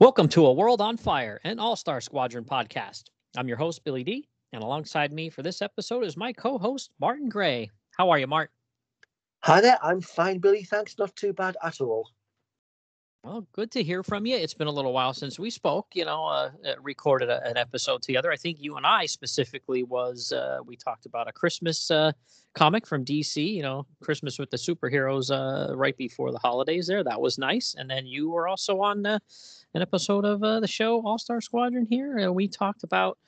Welcome to A World on Fire, an All-Star Squadron podcast. I'm your host, Billy D, and alongside me for this episode is my co-host, Martin Gray. How are you, Mart? Hi there. I'm fine, Billy. Thanks. Not too bad at all. Well, good to hear from you. It's been a little while since we spoke, you know, recorded an episode together. I think you and I specifically we talked about a Christmas comic from DC, you know, Christmas with the Superheroes right before the holidays there. That was nice. And then you were also on an episode of the show All-Star Squadron here. And we talked about,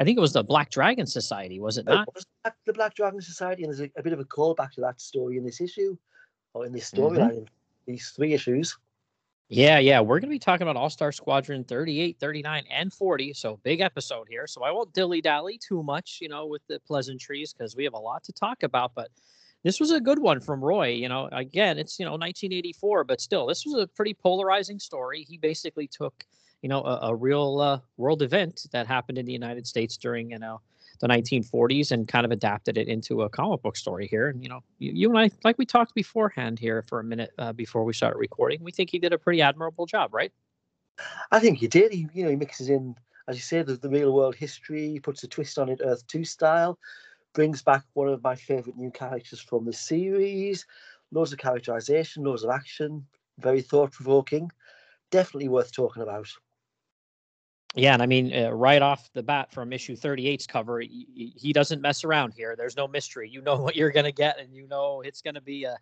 I think it was the Black Dragon Society, was it not? It was the Black Dragon Society. And there's a bit of a callback to that story in this issue, or in this storyline, these three issues. Yeah. We're going to be talking about All-Star Squadron 38, 39, and 40. So big episode here. So I won't dilly-dally too much, you know, with the pleasantries because we have a lot to talk about. But this was a good one from Roy. You know, again, it's, you know, 1984, but still, this was a pretty polarizing story. He basically took, you know, a real world event that happened in the United States during, you know, the 1940s and kind of adapted it into a comic book story here. And, you know, you and I, like we talked beforehand here for a minute before we started recording, we think he did a pretty admirable job, right? I think he did. He, you know, he mixes in, as you say, the real world history, he puts a twist on it, Earth 2 style, brings back one of my favorite new characters from the series, loads of characterization, loads of action, very thought provoking, definitely worth talking about. Yeah, and I mean, right off the bat from issue 38's cover, he doesn't mess around here. There's no mystery. You know what you're going to get, and you know it's going to be a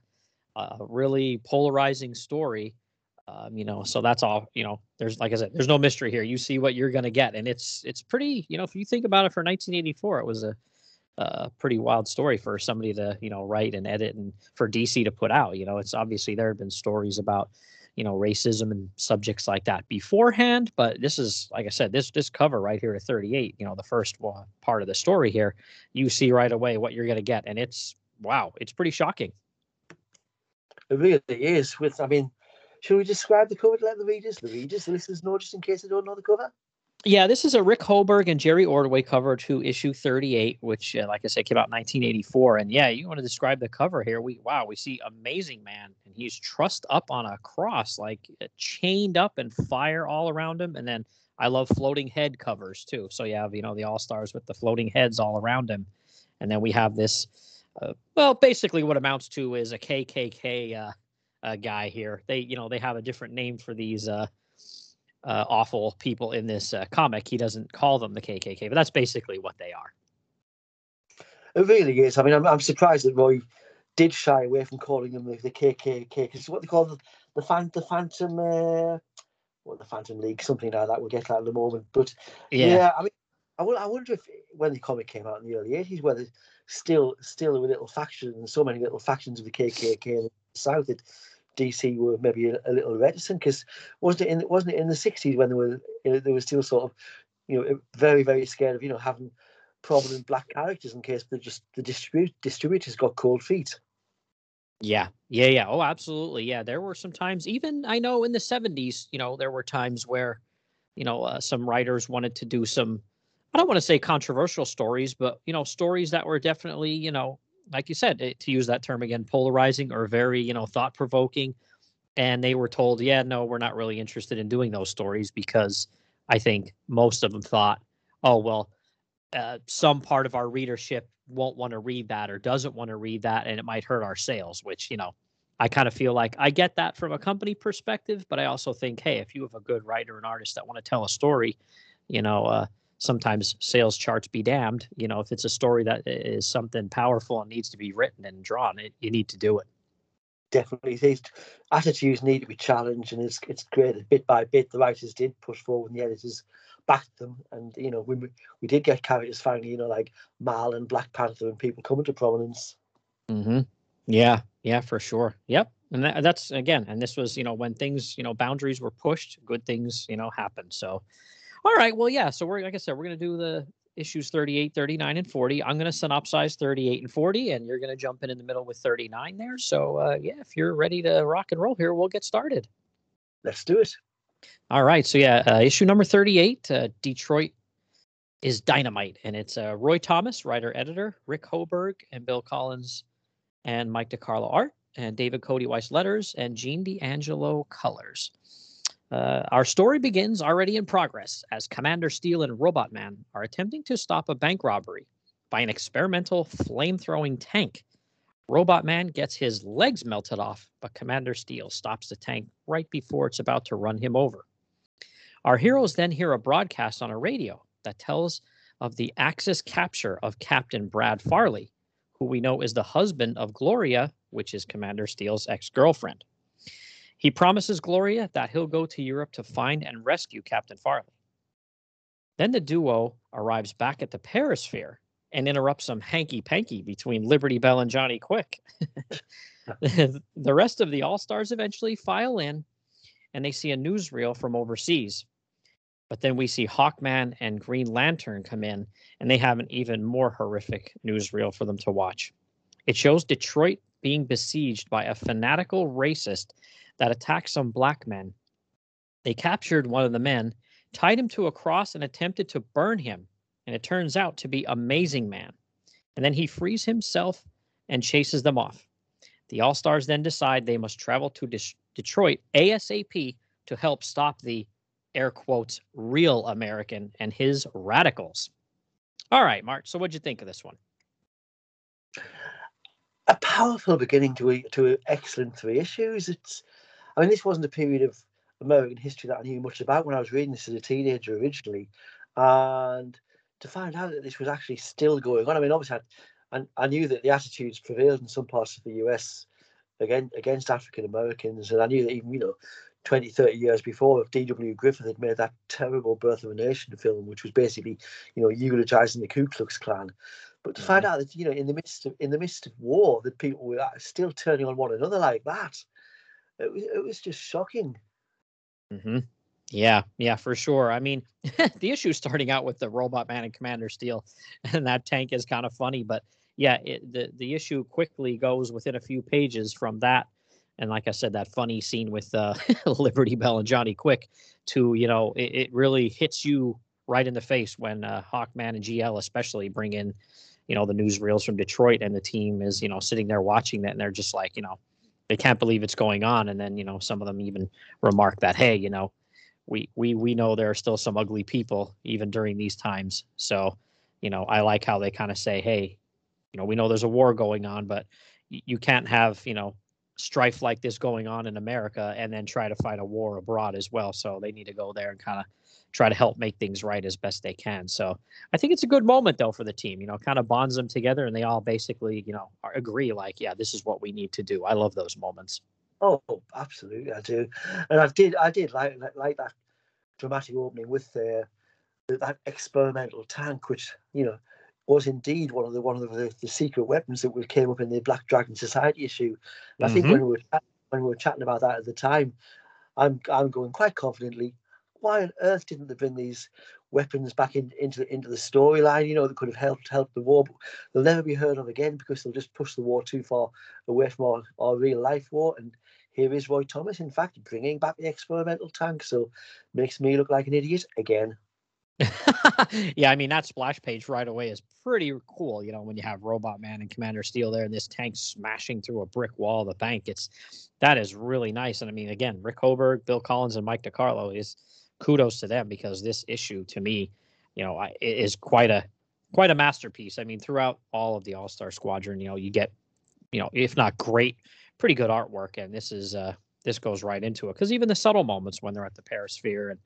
really polarizing story. You know, so that's all, you know, there's, like I said, there's no mystery here. You see what you're going to get, and it's pretty, you know, if you think about it for 1984, it was a pretty wild story for somebody to, you know, write and edit and for DC to put out. You know, it's obviously there have been stories about, you know, racism and subjects like that beforehand. But this is, like I said, this cover right here at 38, you know, the first part of the story here, you see right away what you're going to get. And it's, wow, it's pretty shocking. It really is. With, I mean, should we describe the cover to let the listeners know, just in case they don't know the cover? Yeah, this is a Rick Hoberg and Jerry Ordway cover to issue 38, which, like I said, came out in 1984. And yeah, you want to describe the cover here. We see Amazing Man, and he's trussed up on a cross, like chained up, and fire all around him. And then I love floating head covers too. So you have, you know, the All-Stars with the floating heads all around him, and then we have this, well, basically what amounts to is a KKK guy here. They, you know, they have a different name for these awful people in this comic. He doesn't call them the KKK, but that's basically what they are. It really is. I mean, I'm surprised that Roy did shy away from calling them the KKK, because what they call the Phantom League, something like that. We'll get that in a moment. But yeah, I mean, I wonder if when the comic came out in the early 80s, whether still there were little factions, and so many little factions of the KKK in the South that DC were maybe a little reticent, because wasn't it in the 60s when they were still sort of, you know, very, very scared of, you know, having prominent black characters in case the distributors got cold feet. Yeah. Oh, absolutely. Yeah, there were some times, even I know in the 70s, you know, there were times where, you know, some writers wanted to do some, I don't want to say controversial stories, but, you know, stories that were definitely, you know, like you said, to use that term again, polarizing or very, you know, thought provoking. And they were told, yeah, no, we're not really interested in doing those stories, because I think most of them thought, oh, well, some part of our readership won't want to read that or doesn't want to read that, and it might hurt our sales, which, you know, I kind of feel like I get that from a company perspective. But I also think, hey, if you have a good writer and artist that want to tell a story, you know, sometimes sales charts be damned. You know, if it's a story that is something powerful and needs to be written and drawn, you need to do it. Definitely. These attitudes need to be challenged, and it's great that bit by bit the writers did push forward and the editors backed them. And, you know, we did get characters finally, you know, like Marl and Black Panther and people coming to prominence. Mm-hmm. Yeah, for sure. Yep. And that's, again, and this was, you know, when things, you know, boundaries were pushed, good things, you know, happened. So, all right. Well, yeah. So like I said, we're going to do the issues 38, 39, and 40. I'm going to synopsize 38 and 40, and you're going to jump in the middle with 39 there. So yeah, if you're ready to rock and roll here, we'll get started. Let's do it. All right. So yeah, issue number 38, Detroit is Dynamite. And it's Roy Thomas, writer-editor, Rick Hoberg and Bill Collins and Mike DeCarlo art, and David Cody Weiss letters, and Gene D'Angelo colors. Our story begins already in progress as Commander Steel and Robot Man are attempting to stop a bank robbery by an experimental flame-throwing tank. Robot Man gets his legs melted off, but Commander Steel stops the tank right before it's about to run him over. Our heroes then hear a broadcast on a radio that tells of the Axis capture of Captain Brad Farley, who we know is the husband of Gloria, which is Commander Steel's ex-girlfriend. He promises Gloria that he'll go to Europe to find and rescue Captain Farley. Then the duo arrives back at the Perisphere and interrupts some hanky-panky between Liberty Bell and Johnny Quick. The rest of the All-Stars eventually file in, and they see a newsreel from overseas. But then we see Hawkman and Green Lantern come in, and they have an even more horrific newsreel for them to watch. It shows Detroit being besieged by a fanatical racist that attacked some black men. They captured one of the men, tied him to a cross, and attempted to burn him, and it turns out to be Amazing Man. And then he frees himself and chases them off. The All-Stars then decide they must travel to Detroit ASAP to help stop the, air quotes, real American and his radicals. All right, Mark, so what'd you think of this one? A powerful beginning to an excellent three issues. This wasn't a period of American history that I knew much about when I was reading this as a teenager originally. And to find out that this was actually still going on. I mean, obviously, I knew that the attitudes prevailed in some parts of the US against African Americans. And I knew that even, 20, 30 years before, if D.W. Griffith had made that terrible Birth of a Nation film, which was basically, eulogizing the Ku Klux Klan. But to find out that, in the midst of war, that people were still turning on one another like that, it was just shocking. Mm-hmm. Yeah, for sure. I mean, the issue starting out with the Robot Man and Commander Steel and that tank is kind of funny, but yeah, the issue quickly goes within a few pages from that. And like I said, that funny scene with Liberty Bell and Johnny Quick to, it really hits you right in the face when Hawkman and GL especially bring in, the newsreels from Detroit, and the team is, sitting there watching that, and they're just like, they can't believe it's going on. And then, some of them even remark that, hey, we know there are still some ugly people even during these times. So, I like how they kind of say, hey, we know there's a war going on, but you can't have, strife like this going on in America and then try to fight a war abroad as well. So they need to go there and kind of try to help make things right as best they can. So I think it's a good moment, though, for the team, kind of bonds them together, and they all basically, agree like, yeah, this is what we need to do. I love those moments. Oh, absolutely, I do. And I did like that dramatic opening with that experimental tank, which, was indeed one of the secret weapons that came up in the Black Dragon Society issue. And I think when we were chatting about that at the time, I'm going quite confidently, why on earth didn't they bring these weapons back into the storyline? That could have helped the war, but they'll never be heard of again because they'll just push the war too far away from our real life war. And here is Roy Thomas, in fact, bringing back the experimental tank. So makes me look like an idiot again. Yeah, that splash page right away is pretty cool. When you have Robot Man and Commander Steel there, and this tank smashing through a brick wall of the bank, that is really nice. And again, Rick Hoberg, Bill Collins, and Mike DeCarlo, is kudos to them, because this issue to me, is quite a masterpiece. Throughout all of the All-Star Squadron, you get, if not great, pretty good artwork, and this is this goes right into it, because even the subtle moments when they're at the Perisphere and.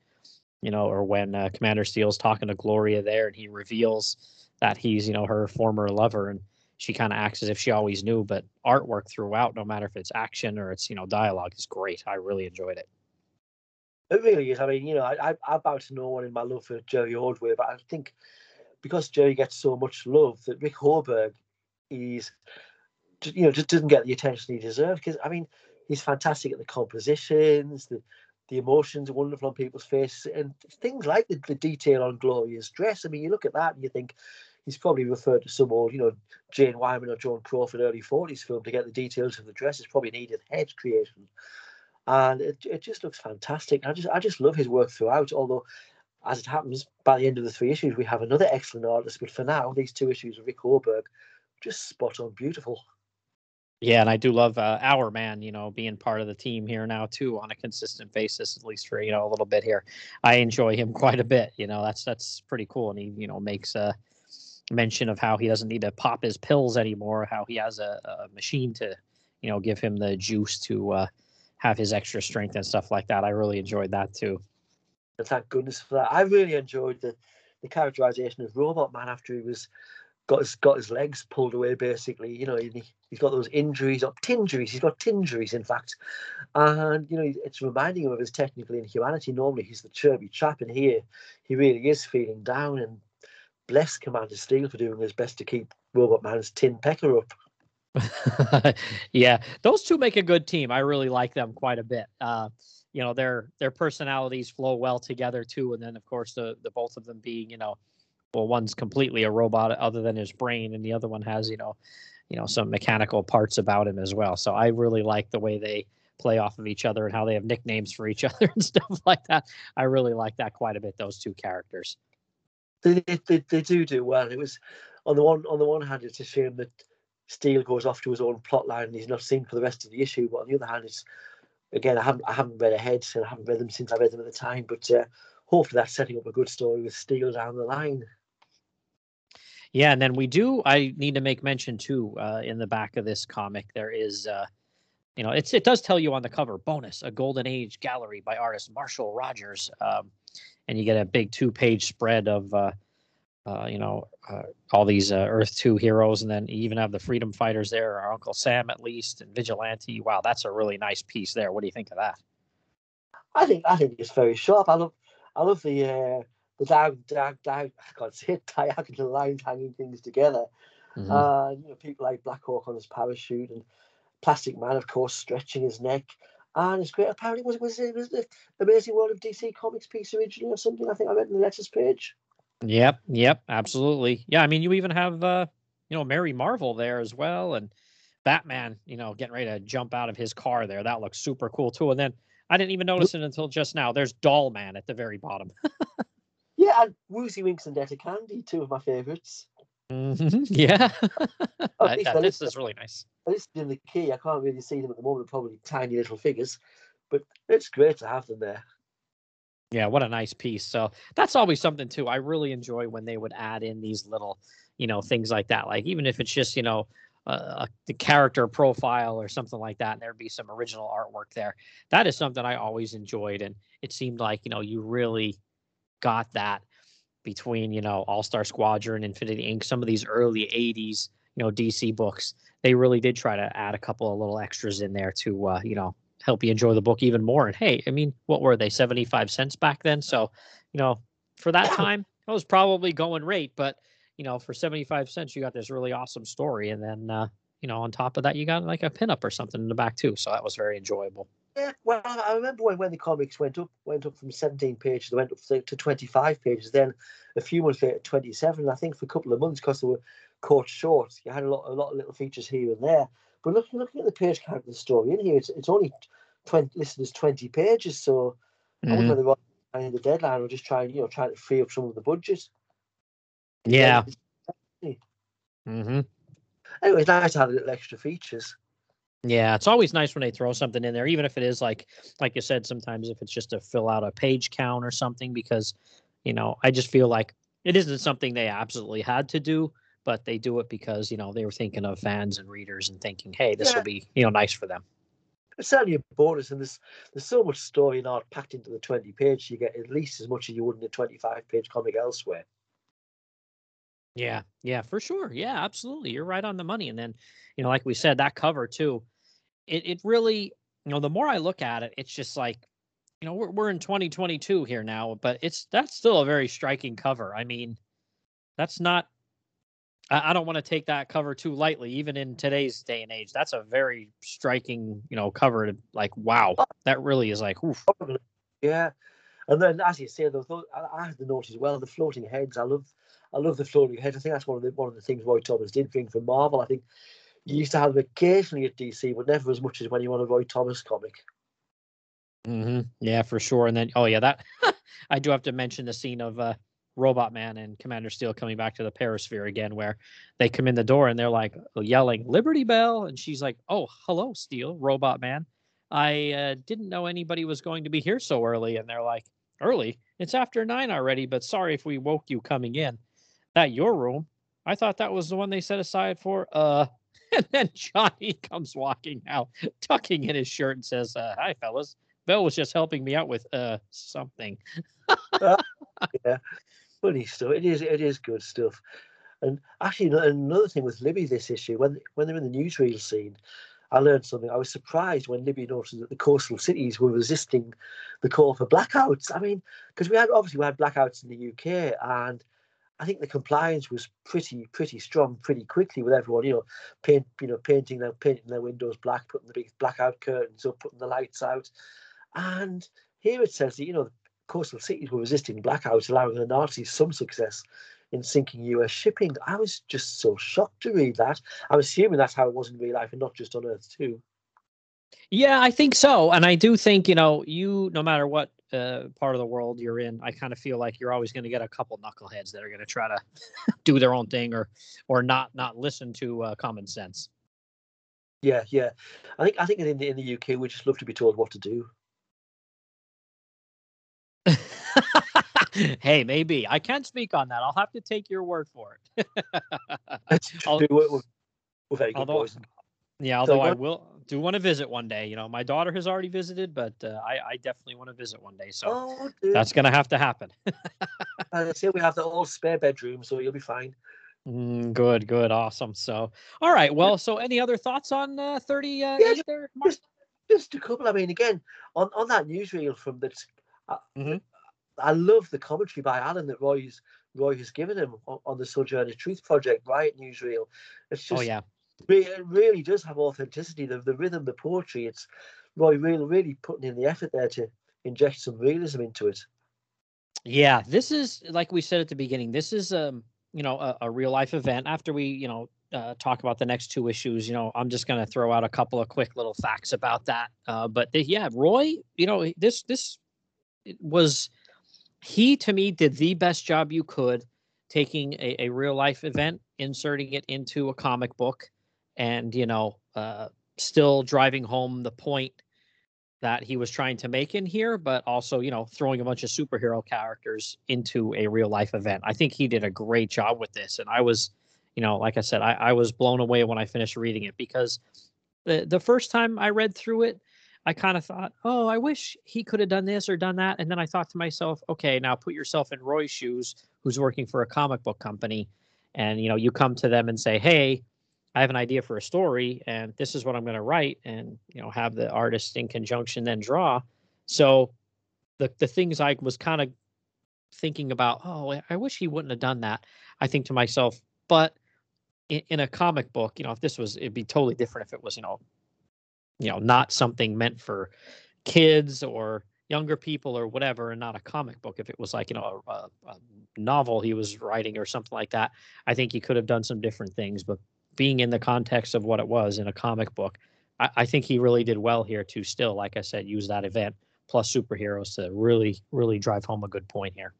Or when Commander Steel's talking to Gloria there, and he reveals that he's, her former lover, and she kind of acts as if she always knew. But artwork throughout, no matter if it's action or it's, dialogue, is great. I really enjoyed it. It really is. I bow to no one in my love for Jerry Ordway, but I think because Jerry gets so much love, that Rick Hoberg is, just doesn't get the attention he deserves. Because, he's fantastic at the compositions, the emotions are wonderful on people's faces, and things like the detail on Gloria's dress. You look at that and you think he's probably referred to some old, Jane Wyman or Joan Crawford early 40s film to get the details of the dress. It's probably an Edith Head creation, and it just looks fantastic. I just love his work throughout. Although, as it happens, by the end of the three issues, we have another excellent artist. But for now, these two issues of Rick Hoberg, just spot on beautiful. Yeah, and I do love Hourman, you know, being part of the team here now, too, on a consistent basis, at least for, you know, a little bit here. I enjoy him quite a bit. You know, that's pretty cool. And he, you know, makes a mention of how he doesn't need to pop his pills anymore, how he has a machine to, you know, give him the juice to have his extra strength and stuff like that. I really enjoyed that, too. Thank goodness for that. I really enjoyed the characterization of Robot Man after he was... Got his legs pulled away, basically. You know, he's got those injuries, or tingeries. He's got tingeries, in fact. And, you know, it's reminding him of his technical inhumanity. Normally, he's the chirpy chap, and here he really is feeling down. And bless Commander Steel for doing his best to keep Robot Man's tin pecker up. Yeah, those two make a good team. I really like them quite a bit. You know, their personalities flow well together, too. And then, of course, the both of them being, you know, well, one's completely a robot other than his brain, and the other one has, you know, some mechanical parts about him as well. So I really like the way they play off of each other and how they have nicknames for each other and stuff like that. I really like that quite a bit. Those two characters, they do well. It was on the one hand, it's a shame that Steel goes off to his own plotline and he's not seen for the rest of the issue. But on the other hand, it's again I haven't read ahead, and I haven't read them since I read them at the time. But hopefully that's setting up a good story with Steel down the line. Yeah, and then I need to make mention, too, in the back of this comic, there is, you know, it does tell you on the cover, bonus, a Golden Age gallery by artist Marshall Rogers. And you get a big 2-page spread of, you know, all these Earth 2 heroes. And then you even have the Freedom Fighters there, our Uncle Sam, at least, and Vigilante. Wow, that's a really nice piece there. What do you think of that? I think it's very sharp. I love the... The down, I can't say it, diagonal lines hanging things together. Mm-hmm. You know, people like Black Hawk on his parachute and Plastic Man, of course, stretching his neck. And it's great. Apparently, it was the Amazing World of DC Comics piece originally or something. I think I read in the letters page. Yep, absolutely. Yeah, I mean, you even have, you know, Mary Marvel there as well. And Batman, you know, getting ready to jump out of his car there. That looks super cool, too. And then I didn't even notice it until just now. There's Doll Man at the very bottom. Yeah, and Woozy Winks and Detta Candy, two of my favourites. Mm-hmm. Yeah. This is really nice. At least in the key, I can't really see them at the moment, probably tiny little figures, but it's great to have them there. Yeah, what a nice piece. So that's always something, too. I really enjoy when they would add in these little, you know, things like that. Like, even if it's just, you know, the character profile or something like that, and there'd be some original artwork there. That is something I always enjoyed, and it seemed like, you know, you really... got that between, you know, All-Star Squadron, Infinity Inc., some of these early 80s, you know, DC books. They really did try to add a couple of little extras in there to, you know, help you enjoy the book even more. And hey, I mean, what were they, 75 cents back then? So, you know, for that time, it was probably going rate, but, you know, for 75 cents, you got this really awesome story. And then, you know, on top of that, you got like a pinup or something in the back too. So that was very enjoyable. Yeah, well, I remember when the comics went up from 17 pages, they went up to 25 pages. Then a few months later, 27. And I think for a couple of months, because they were caught short, you had a lot of little features here and there. But looking at the page count of the story in here, it's only listed as 20 pages. So I wonder whether they're on the deadline or just trying to free up some of the budget. Yeah. Mm-hmm. Anyway, it's nice to have a little extra features. Yeah, it's always nice when they throw something in there, even if it is like you said, sometimes if it's just to fill out a page count or something, because, you know, I just feel like it isn't something they absolutely had to do, but they do it because, you know, they were thinking of fans and readers and thinking, hey, this will be, you know, nice for them. It's certainly a bonus, and there's so much story and art packed into the 20 page, you get at least as much as you would in a 25 page comic elsewhere. Yeah, for sure. Yeah, absolutely. You're right on the money. And then, you know, like we said, that cover too, it really, you know, the more I look at it, it's just like, you know, we're in 2022 here now, but that's still a very striking cover. I mean, that's not, I don't want to take that cover too lightly, even in today's day and age. That's a very striking, you know, cover to, like, wow, that really is like, oof. Yeah. And then, as you say, I had the note as well, the floating heads. I love the floating heads. I think that's one of the things Roy Thomas did bring from Marvel. I think you used to have them occasionally at DC, but never as much as when you want a Roy Thomas comic. Mm-hmm. Yeah, for sure. And then, oh yeah, that I do have to mention the scene of Robot Man and Commander Steel coming back to the Parasphere again, where they come in the door and they're like yelling Liberty Bell, and she's like, "Oh, hello, Steel, Robot Man. I didn't know anybody was going to be here so early." And they're like, "Early? It's after 9 already, but sorry if we woke you coming in. That your room? I thought that was the one they set aside for." And then Johnny comes walking out, tucking in his shirt, and says, "Hi, fellas. Bell was just helping me out with something." Yeah, funny stuff. It is good stuff. And actually, another thing with Libby this issue, when they're in the newsreel scene, I learned something. I was surprised when Libby noticed that the coastal cities were resisting the call for blackouts. I mean, because we had blackouts in the UK, and I think the compliance was pretty strong, pretty quickly, with everyone, painting their windows black, putting the big blackout curtains up, putting the lights out. And here it says that the coastal cities were resisting blackouts, allowing the Nazis some success in sinking US shipping. I was just so shocked to read that. I'm assuming that's how it was in real life and not just on Earth too. Yeah, I think so. And I do think, no matter what part of the world you're in, I kind of feel like you're always going to get a couple knuckleheads that are going to try to do their own thing or not listen to common sense. Yeah. I think in the UK, we just love to be told what to do. Hey, maybe I can't speak on that. I'll have to take your word for it. We're very good boys. Yeah, although I will do want to visit one day. My daughter has already visited, but I definitely want to visit one day. So that's going to have to happen. I say we have the whole spare bedroom, so you'll be fine. Good, awesome. So, all right. Well, so any other thoughts on 30? There, Mark? Just a couple. I mean, again, on that newsreel from that. I love the commentary by Alan that Roy has given him on the Sojourner Truth Project Riot newsreel. It's just, it really does have authenticity. The rhythm, the poetry. It's Roy really putting in the effort there to inject some realism into it. Yeah, this is, like we said at the beginning, this is a real life event. After we talk about the next 2 issues, I'm just going to throw out a couple of quick little facts about that. Roy, he, to me, did the best job you could taking a real life event, inserting it into a comic book, and, still driving home the point that he was trying to make in here, but also, throwing a bunch of superhero characters into a real life event. I think he did a great job with this. And I was, like I said, I was blown away when I finished reading it, because the first time I read through it, I kind of thought, oh, I wish he could have done this or done that. And then I thought to myself, okay, now put yourself in Roy's shoes, who's working for a comic book company. And, you come to them and say, hey, I have an idea for a story, and this is what I'm going to write, and, have the artist in conjunction then draw. So the things I was kind of thinking about, oh, I wish he wouldn't have done that, I think to myself. But in a comic book, if this was, it'd be totally different if it was, not something meant for kids or younger people or whatever, and not a comic book. If it was like, a novel he was writing or something like that, I think he could have done some different things. But being in the context of what it was in a comic book, I think he really did well here to still, like I said, use that event plus superheroes to really drive home a good point here.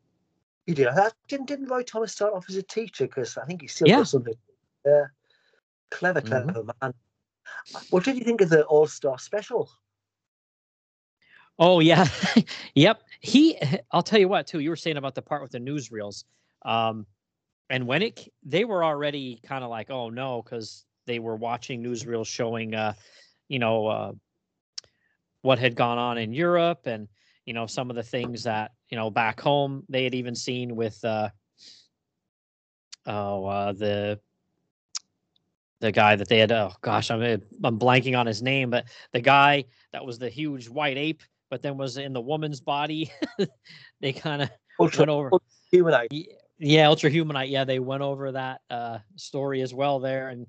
You do. Didn't Roy Thomas start off as a teacher? Because I think he still does something. Clever man. What did you think of the All-Star Special? Oh, yeah. Yep. I'll tell you what, too, you were saying about the part with the newsreels. And when they were already kind of like, oh, no, because they were watching newsreels showing, what had gone on in Europe, and, some of the things that, back home they had even seen with the guy that they had, oh gosh, I'm blanking on his name, but the guy that was the huge white ape, but then was in the woman's body. They kind of went over. Ultra-Humanite. Yeah, they went over that story as well there and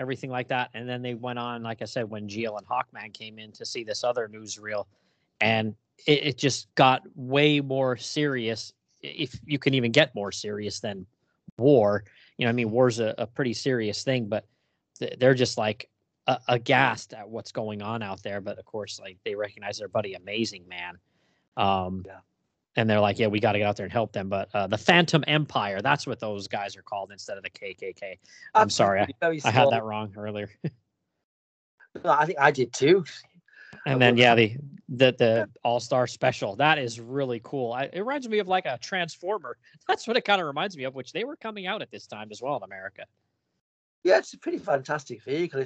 everything like that. And then they went on, like I said, when Geo and Hawkman came in to see this other newsreel, and it just got way more serious, if you can even get more serious than war. I mean, war's a pretty serious thing, but they're just like aghast at what's going on out there. But of course, like, they recognize their buddy Amazing Man. And they're like, yeah, we got to get out there and help them. But the Phantom Empire, that's what those guys are called instead of the KKK. I'm sorry. I had that wrong earlier. No, I think I did too. And then, yeah, the All-Star Special. That is really cool. It reminds me of like a Transformer. That's what it kind of reminds me of, which they were coming out at this time as well in America. Yeah, it's a pretty fantastic vehicle.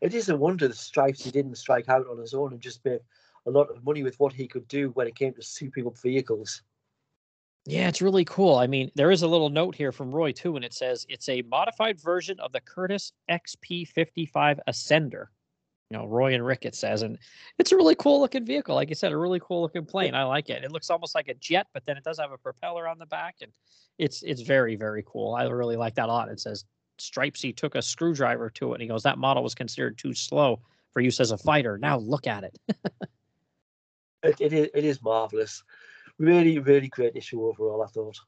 It is a wonder the Stripes he didn't strike out on his own and just made a lot of money with what he could do when it came to souping up vehicles. Yeah, it's really cool. I mean, there is a little note here from Roy, too, and it says it's a modified version of the Curtiss XP55 Ascender. You know, Roy and Rick, it says, and it's a really cool looking vehicle. Like you said, a really cool looking plane. I like it. It looks almost like a jet, but then it does have a propeller on the back, and it's very, very cool. I really like that a lot. It says Stripesy took a screwdriver to it, and he goes, that model was considered too slow for use as a fighter. Now look at it. It is marvelous. Really, really great issue overall, I thought.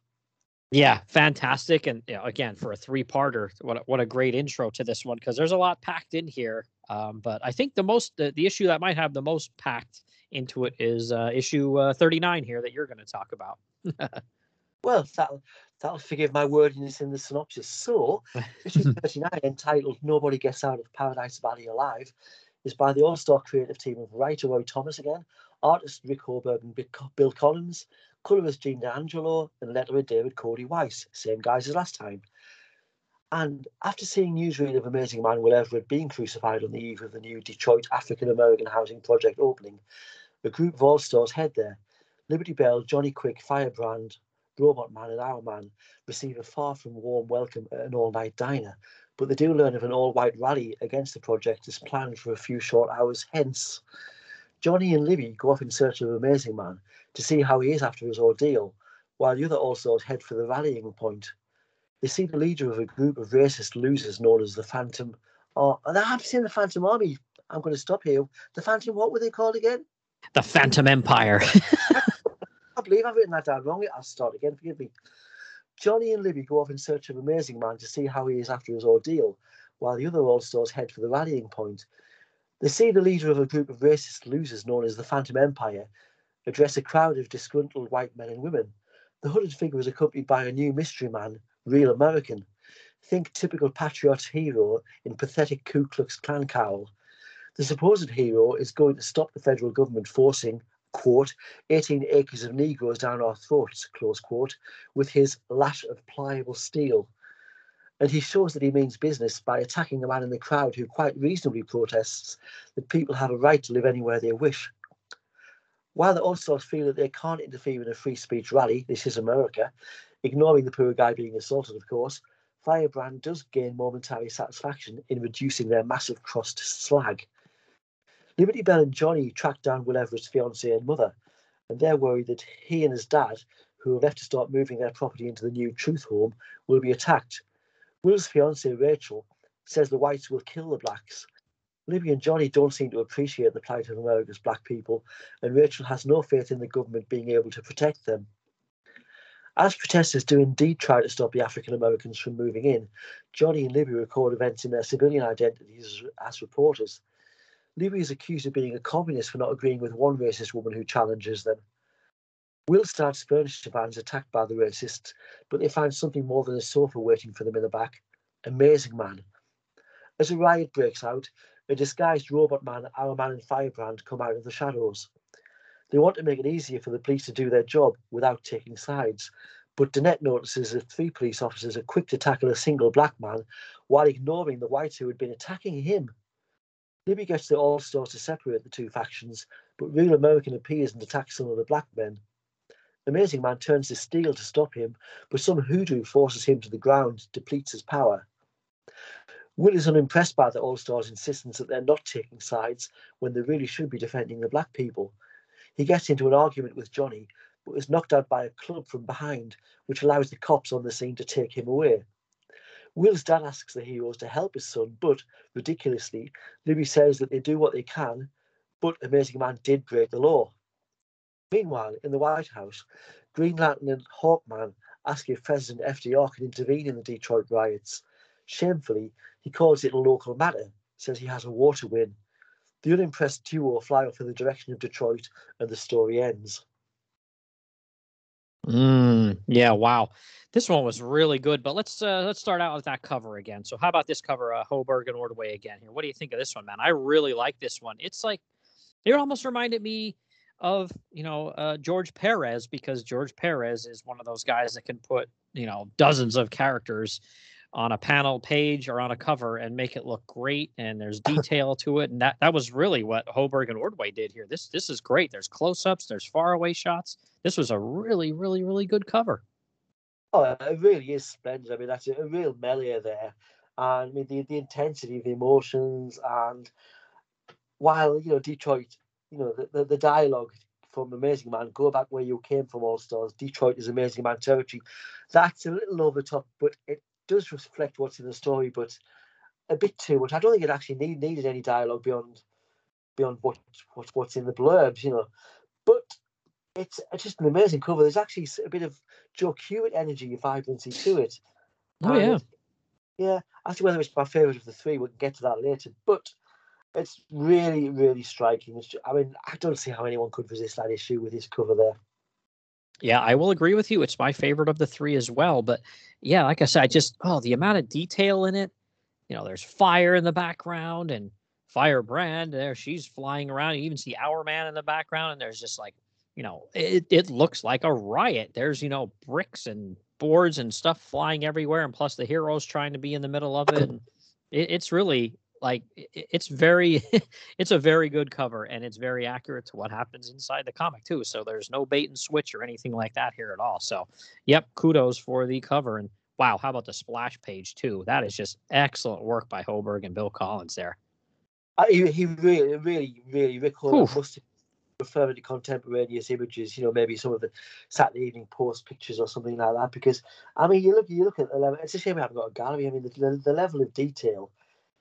Yeah, fantastic. And you know, again, for a three-parter, what a great intro to this one, because there's a lot packed in here. But I think the issue that might have the most packed into it is issue 39 here that you're going to talk about. Well, that'll forgive my wordiness in the synopsis. So, issue 39, entitled Nobody Gets Out of Paradise Valley Alive, is by the all-star creative team of writer Roy Thomas again, artist Rick Hoberg and Bill Collins, colorist Gene D'Angelo, and letterer David Cody Weiss, same guys as last time. And after seeing newsreel of Amazing Man Will Everett being crucified on the eve of the new Detroit African American Housing Project opening, a group of all-stars head there. Liberty Bell, Johnny Quick, Firebrand, Robot Man and Hourman receive a far from warm welcome at an all-night diner, but they do learn of an all-white rally against the project is planned for a few short hours hence. Johnny and Libby go off in search of Amazing Man to see how he is after his ordeal, while the other all-stars head for the rallying point. They see the leader of a group of racist losers known as the Phantom... Oh, I haven't seen the Phantom Army. I'm going to stop here. The Phantom, what were they called again? The Phantom Empire. I believe I've written that down wrong. I'll start again, forgive me. Johnny and Libby go off in search of Amazing Man to see how he is after his ordeal, while the other all-stars head for the rallying point. They see the leader of a group of racist losers known as the Phantom Empire address a crowd of disgruntled white men and women. The hooded figure is accompanied by a new mystery man, Real American. Think typical patriot hero in pathetic Ku Klux Klan cowl. The supposed hero is going to stop the federal government forcing, quote, 18 acres of Negroes down our throats, close quote, with his lash of pliable steel. And he shows that he means business by attacking a man in the crowd who quite reasonably protests that people have a right to live anywhere they wish. While the all-stars feel that they can't interfere in a free speech rally, this is America, ignoring the poor guy being assaulted, of course, Firebrand does gain momentary satisfaction in reducing their massive cross to slag. Liberty Bell and Johnny track down Will Everett's fiancée and mother, and they're worried that he and his dad, who are left to start moving their property into the new Truth Home, will be attacked. Will's fiancée, Rachel, says the whites will kill the blacks. Libby and Johnny don't seem to appreciate the plight of America's black people, and Rachel has no faith in the government being able to protect them. As protesters do indeed try to stop the African Americans from moving in, Johnny and Libby record events in their civilian identities as reporters. Libby is accused of being a communist for not agreeing with one racist woman who challenges them. Will starts furniture vans attacked by the racists, but they find something more than a sofa waiting for them in the back, Amazing Man. As a riot breaks out, a disguised Robot Man, Hourman and Firebrand come out of the shadows. They want to make it easier for the police to do their job without taking sides, but Danette notices that three police officers are quick to tackle a single black man while ignoring the whites who had been attacking him. Libby gets the all-stars to separate the two factions, but Real American appears and attacks some of the black men. Amazing Man turns his steel to stop him, but some hoodoo forces him to the ground, depletes his power. Will is unimpressed by the all-stars' insistence that they're not taking sides when they really should be defending the black people. He gets into an argument with Johnny, but is knocked out by a club from behind, which allows the cops on the scene to take him away. Will's dad asks the heroes to help his son, but, ridiculously, Libby says that they do what they can, but Amazing Man did break the law. Meanwhile, in the White House, Green Lantern and Hawkman ask if President FDR can intervene in the Detroit riots. Shamefully, he calls it a local matter, says he has a war to win. The unimpressed duo fly off in the direction of Detroit, and the story ends. Yeah, wow. This one was really good, but let's start out with that cover again. So how about this cover, Hoberg and Ordway again here? What do you think of this one, man? I really like this one. It's like, it almost reminded me of, you know, George Perez, because George Perez is one of those guys that can put, you know, dozens of characters on a panel page or on a cover and make it look great, and there's detail to it. And that was really what Hoberg and Ordway did here. This is great. There's close-ups, there's faraway shots. This was a really, really, really good cover. Oh, it really is splendid. I mean, that's a real melee there. And I mean, the intensity of the emotions, and while, you know, Detroit, you know, the dialogue from Amazing Man, go back where you came from, All Stars, Detroit is Amazing Man territory. That's a little over the top, but it does reflect what's in the story, but a bit too much. I don't think it actually needed any dialogue beyond what's in the blurbs, you know. But it's just an amazing cover. There's actually a bit of Joe Hewitt energy, vibrancy to it. Oh, and yeah. I think whether it's my favourite of the three, we'll get to that later. But it's really, really striking. It's just, I mean, I don't see how anyone could resist that issue with this cover there. Yeah, I will agree with you. It's my favorite of the three as well. But yeah, like I said, I just, the amount of detail in it. You know, there's fire in the background and Firebrand there. She's flying around. You even see Hourman in the background. And there's just like, you know, it looks like a riot. There's, you know, bricks and boards and stuff flying everywhere. And plus the heroes trying to be in the middle of it. And it's really like, it's a very good cover, and it's very accurate to what happens inside the comic too. So there's no bait and switch or anything like that here at all. So yep, kudos for the cover. And wow, how about the splash page too? That is just excellent work by Hoberg and Bill Collins there. He really, really, really, Rick Hoberg must have referred to contemporaneous images, you know, maybe some of the Saturday Evening Post pictures or something like that, because I mean, you look at the level. It's a shame we haven't got a gallery. I mean, the level of detail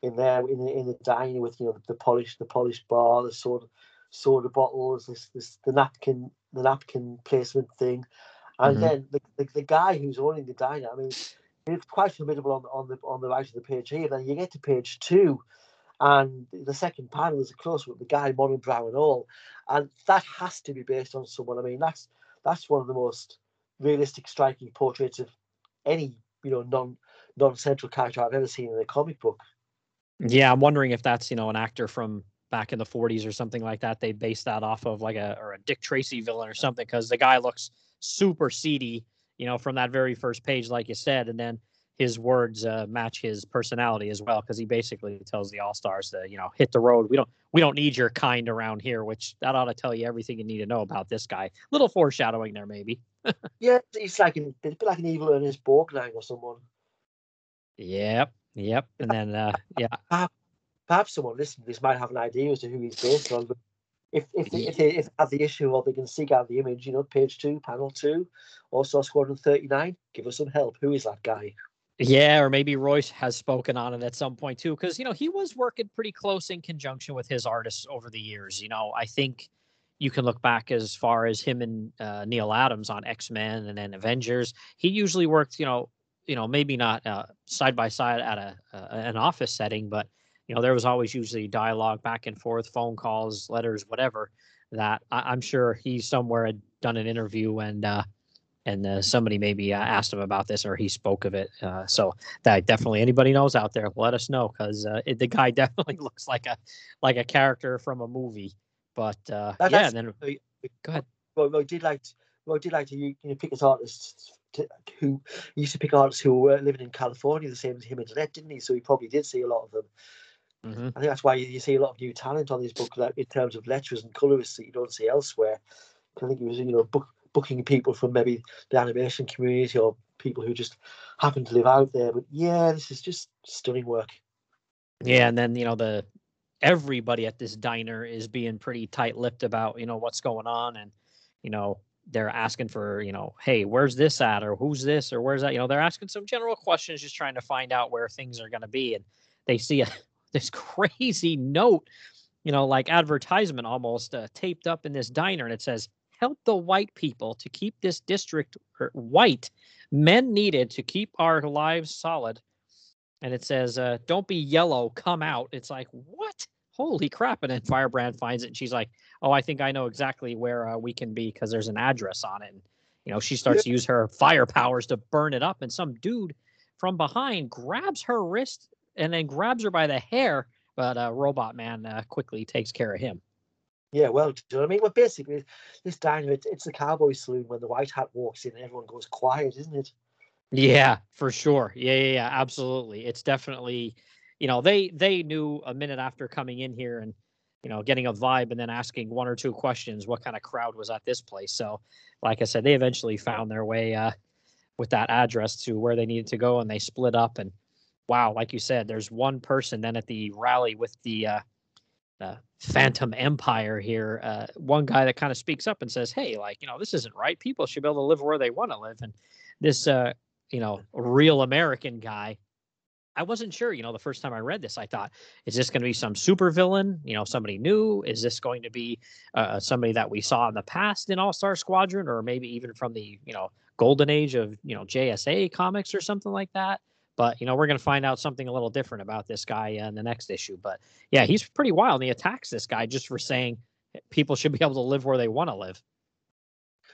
in there, in the diner, with, you know, the polished bar, the soda bottles, the napkin placement thing, and then the guy who's owning the diner. I mean, it's quite formidable on the right of the page here. Then you get to page two, and the second panel is a close with the guy, monobrow and all, and that has to be based on someone. I mean, that's one of the most realistic, striking portraits of any, you know, non-central character I've ever seen in a comic book. Yeah, I'm wondering if that's, you know, an actor from back in the 40s or something like that. They based that off of like a Dick Tracy villain or something, because the guy looks super seedy, you know, from that very first page, like you said. And then his words match his personality as well, because he basically tells the All-Stars to, you know, hit the road. We don't need your kind around here, which that ought to tell you everything you need to know about this guy. Little foreshadowing there, maybe. Yeah, it's like a bit like an evil Ernest Borgnine or someone. Yep. Yep, and then, Perhaps someone listening to this might have an idea as to who he's based on, but if they have the issue, or they can seek out the image, you know, page 2, panel 2, All-Star Squadron 39, give us some help. Who is that guy? Yeah, or maybe Royce has spoken on it at some point, too, because, you know, he was working pretty close in conjunction with his artists over the years. You know, I think you can look back as far as him and Neil Adams on X-Men and then Avengers. He usually worked, you know, maybe not side by side at an office setting, but, you know, there was always usually dialogue back and forth, phone calls, letters, whatever, that I'm sure he somewhere had done an interview and somebody maybe asked him about this, or he spoke of it. So that definitely, anybody knows out there, let us know, because the guy definitely looks like a character from a movie. But yeah, and then go ahead. Well, I did like to, you know, pick his artists. Who used to pick artists who were living in California, the same as him and Led, didn't he? So he probably did see a lot of them. I think that's why you see a lot of new talent on this book, like in terms of letterers and colorists that you don't see elsewhere. I think he was, you know, booking people from maybe the animation community, or people who just happen to live out there. But yeah, this is just stunning work. Yeah, and then, you know, everybody at this diner is being pretty tight-lipped about, you know, what's going on, and, you know, they're asking for, you know, hey, where's this at, or who's this, or where's that? You know, they're asking some general questions, just trying to find out where things are going to be. And they see this crazy note, you know, like advertisement almost, taped up in this diner. And it says, help the white people to keep this district white, men needed to keep our lives solid. And it says, don't be yellow, come out. It's like, what? Holy crap. And then Firebrand finds it, and she's like, oh, I think I know exactly where we can be, because there's an address on it. And, You know, she starts to use her fire powers to burn it up, and some dude from behind grabs her wrist and then grabs her by the hair. But Robot Man quickly takes care of him. Yeah, well, do you know what I mean? Well, basically, this diner, it's the cowboy saloon when the white hat walks in and everyone goes quiet, isn't it? Yeah, for sure. Yeah, absolutely. It's definitely, you know, they knew a minute after coming in here and, you know, getting a vibe and then asking one or two questions, what kind of crowd was at this place? So, like I said, they eventually found their way with that address to where they needed to go, and they split up. And wow, like you said, there's one person then at the rally with the Phantom Empire here, one guy that kind of speaks up and says, hey, like, you know, this isn't right. People should be able to live where they want to live. And this, you know, Real American guy, I wasn't sure, you know, the first time I read this, I thought, is this going to be some supervillain? You know, somebody new? Is this going to be somebody that we saw in the past in All-Star Squadron, or maybe even from the, you know, golden age of, you know, JSA comics or something like that? But, you know, we're going to find out something a little different about this guy in the next issue. But, yeah, he's pretty wild. And he attacks this guy just for saying people should be able to live where they want to live.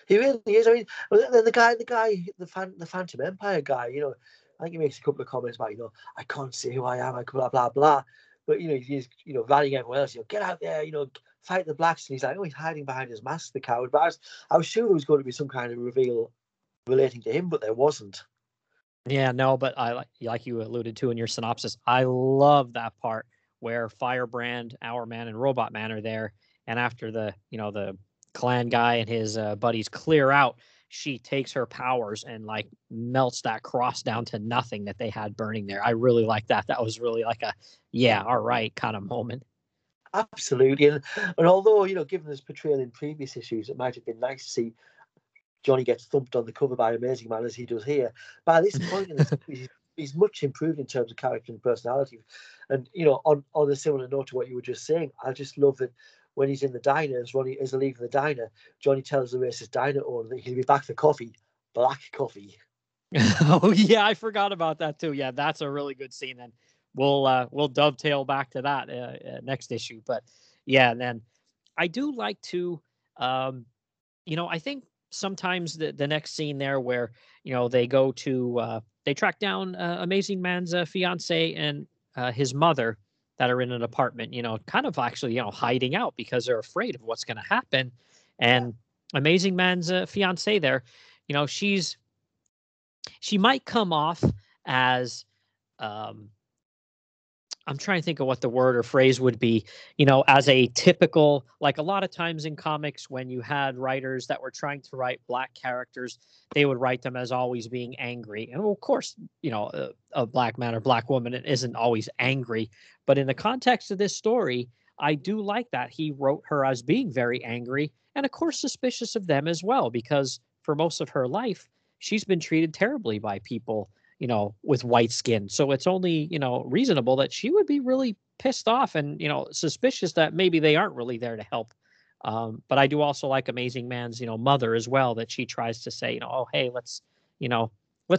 He really is. I mean, the Phantom Empire guy, you know, I think he makes a couple of comments about, you know, I can't say who I am, I blah, blah, blah. But, you know, he's, you know, rallying everyone else, you know, get out there, you know, fight the blacks. And he's like, oh, he's hiding behind his mask, the coward. But I was sure there was going to be some kind of reveal relating to him, but there wasn't. Yeah, no, but I, like you alluded to in your synopsis, I love that part where Firebrand, Hourman, and Robot Man are there. And after the, you know, the Clan guy and his buddies clear out, she takes her powers and like melts that cross down to nothing that they had burning there. I really like that. That was really like a, yeah, all right kind of moment. Absolutely. And although, you know, given this portrayal in previous issues, it might have been nice to see Johnny gets thumped on the cover by Amazing Man as he does here. By this point, he's much improved in terms of character and personality. And, you know, on a similar note to what you were just saying, I just love that when he's in the diner, as they're leaving the diner, Johnny tells the racist diner owner that he'll be back for coffee, black coffee. Oh, yeah, I forgot about that, too. Yeah, that's a really good scene. And we'll dovetail back to that next issue. But, yeah, and then I do like to, you know, I think sometimes the next scene there where, you know, they go to, they track down Amazing Man's fiance and his mother that are in an apartment, you know, kind of actually, you know, hiding out because they're afraid of what's going to happen. And Amazing Man's fiance there, you know, she might come off as, I'm trying to think of what the word or phrase would be, you know, as a typical, like a lot of times in comics when you had writers that were trying to write black characters, they would write them as always being angry. And of course, you know, a black man or black woman isn't always angry. But in the context of this story, I do like that he wrote her as being very angry and, of course, suspicious of them as well, because for most of her life, she's been treated terribly by people, you know, with white skin. So it's only, you know, reasonable that she would be really pissed off and, you know, suspicious that maybe they aren't really there to help. But I do also like Amazing Man's, you know, mother as well, that she tries to say, you know, oh, hey, let's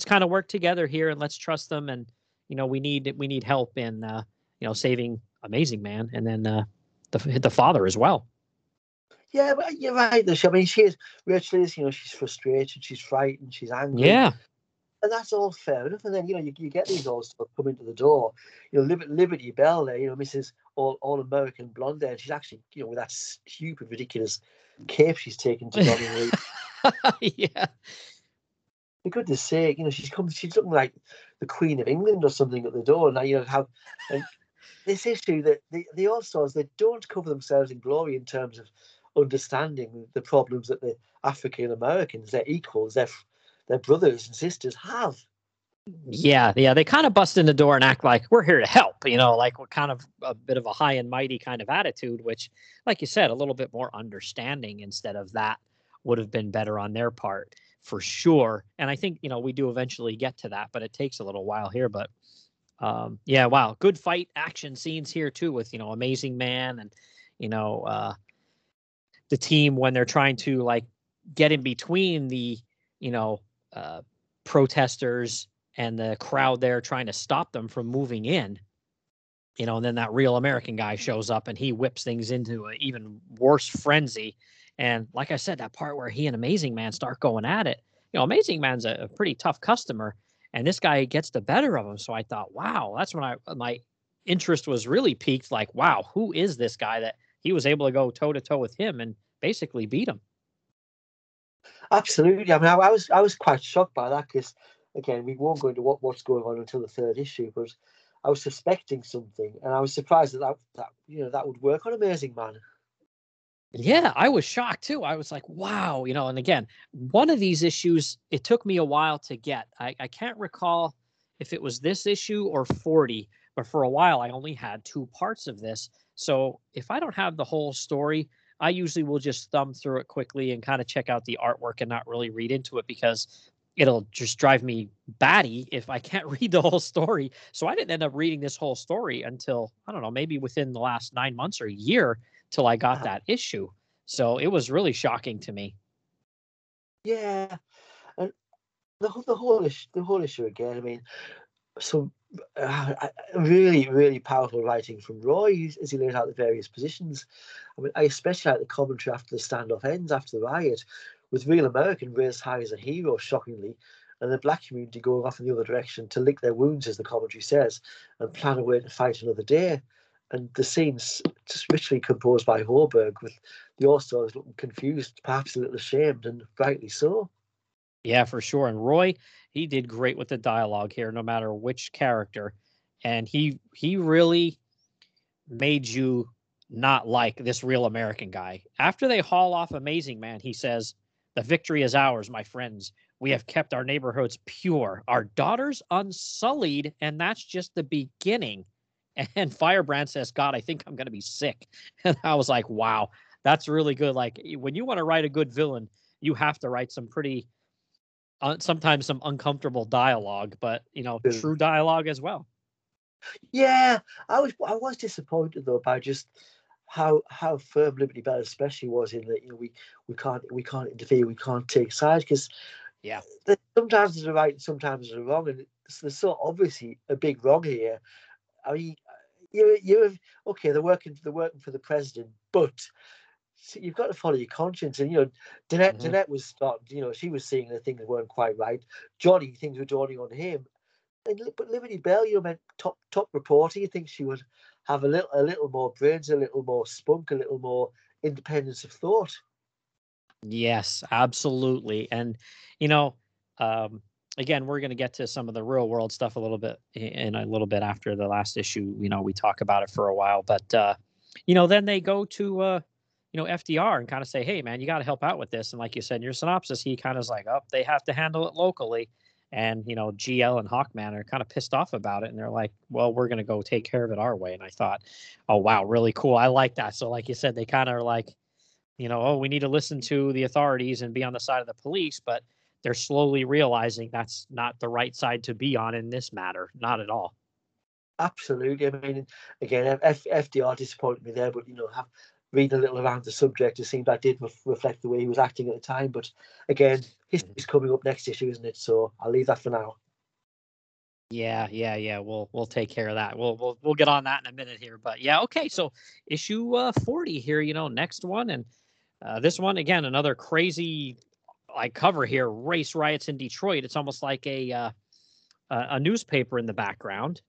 kind of work together here and let's trust them. And, you know, we need help in, you know, saving Amazing Man and then the father as well. Yeah, but you're right. I mean, she is, Rachel is, you know, she's frustrated, she's frightened, she's angry. Yeah. And that's all fair enough. And then, you know, you get these all-stars coming to the door. You know, Liberty Bell there, you know, Mrs. All-American blonde there. And she's actually, you know, with that stupid, ridiculous cape she's taken to Johnny Quick. Yeah. For goodness sake, you know, she's looking like the Queen of England or something at the door. Now, you know, and this issue that the all-stars, they don't cover themselves in glory in terms of understanding the problems that the African-Americans, their equals, their brothers and sisters have. Yeah, they kind of bust in the door and act like we're here to help, you know, like we're kind of a bit of a high and mighty kind of attitude, which, like you said, a little bit more understanding instead of that would have been better on their part for sure. And I think, you know, we do eventually get to that, but it takes a little while here. But yeah, wow, good fight action scenes here too with, you know, Amazing Man and, you know, the team when they're trying to like get in between the, you know, protesters and the crowd there trying to stop them from moving in, you know, and then that Real American guy shows up and he whips things into an even worse frenzy. And like I said, that part where he and Amazing Man start going at it, you know, Amazing Man's a pretty tough customer, and this guy gets the better of him. So I thought, wow, that's when my interest was really piqued. Like, wow, who is this guy that he was able to go toe to toe with him and basically beat him? Absolutely. I mean, I was quite shocked by that, because again, we won't go into what's going on until the third issue, but I was suspecting something, and I was surprised that you know, that would work on Amazing Man. Yeah, I was shocked too. I was like, wow, you know. And again, one of these issues, it took me a while to get. I can't recall if it was this issue or 40, but for a while I only had two parts of this. So if I don't have the whole story, I usually will just thumb through it quickly and kind of check out the artwork and not really read into it, because it'll just drive me batty if I can't read the whole story. So I didn't end up reading this whole story until, I don't know, maybe within the last 9 months or a year till I got that issue. So it was really shocking to me. Yeah. And the whole issue again, I mean, so really, really powerful writing from Roy as he lays out the various positions. I mean, I especially like the commentary after the standoff ends, after the riot, with Real American raised high as a hero, shockingly, and the black community going off in the other direction to lick their wounds, as the commentary says, and plan a way to fight another day. And the scene's just richly composed by Hoberg, with the All-Stars looking confused, perhaps a little ashamed, and rightly so. Yeah, for sure. And Roy, he did great with the dialogue here, no matter which character. And he really made you not like this Real American guy. After they haul off Amazing Man, he says, "The victory is ours, my friends. We have kept our neighborhoods pure, our daughters unsullied, and that's just the beginning." And Firebrand says, "God, I think I'm going to be sick." And I was like, wow, that's really good. Like, when you want to write a good villain, you have to write some pretty, sometimes some uncomfortable dialogue, but, you know, true dialogue as well. Yeah, I was disappointed, though, by just how firm Liberty Bell especially was in that, you know, we can't interfere, we can't take sides, because yeah, sometimes it's right and sometimes it's wrong, and there's so obviously a big wrong here. I mean, okay, they're working for the president, but you've got to follow your conscience. And you know, Danette was not, you know, she was seeing that things weren't quite right. Johnny, things were dawning on him. And but Liberty Bell, you know, meant top reporter. You think she would have a little more brains, a little more spunk, a little more independence of thought. Yes, absolutely. And, you know, again, we're going to get to some of the real world stuff a little bit in a little bit after the last issue. You know, we talk about it for a while, but, you know, then they go to, you know, FDR and kind of say, "Hey, man, you got to help out with this." And like you said in your synopsis, he kind of is like, "Oh, they have to handle it locally." And, you know, GL and Hawkman are kind of pissed off about it. And they're like, "Well, we're going to go take care of it our way." And I thought, oh, wow, really cool. I like that. So like you said, they kind of are like, you know, oh, we need to listen to the authorities and be on the side of the police. But they're slowly realizing that's not the right side to be on in this matter. Not at all. Absolutely. I mean, again, FDR disappointed me there. But, you know, reading a little around the subject, it seemed I did reflect the way he was acting at the time. But again, history's coming up next issue, isn't it? So I'll leave that for now. Yeah. We'll take care of that. We'll get on that in a minute here. But yeah, okay. So issue 40 here, you know, next one, and this one again, another crazy like cover here. Race riots in Detroit. It's almost like a newspaper in the background,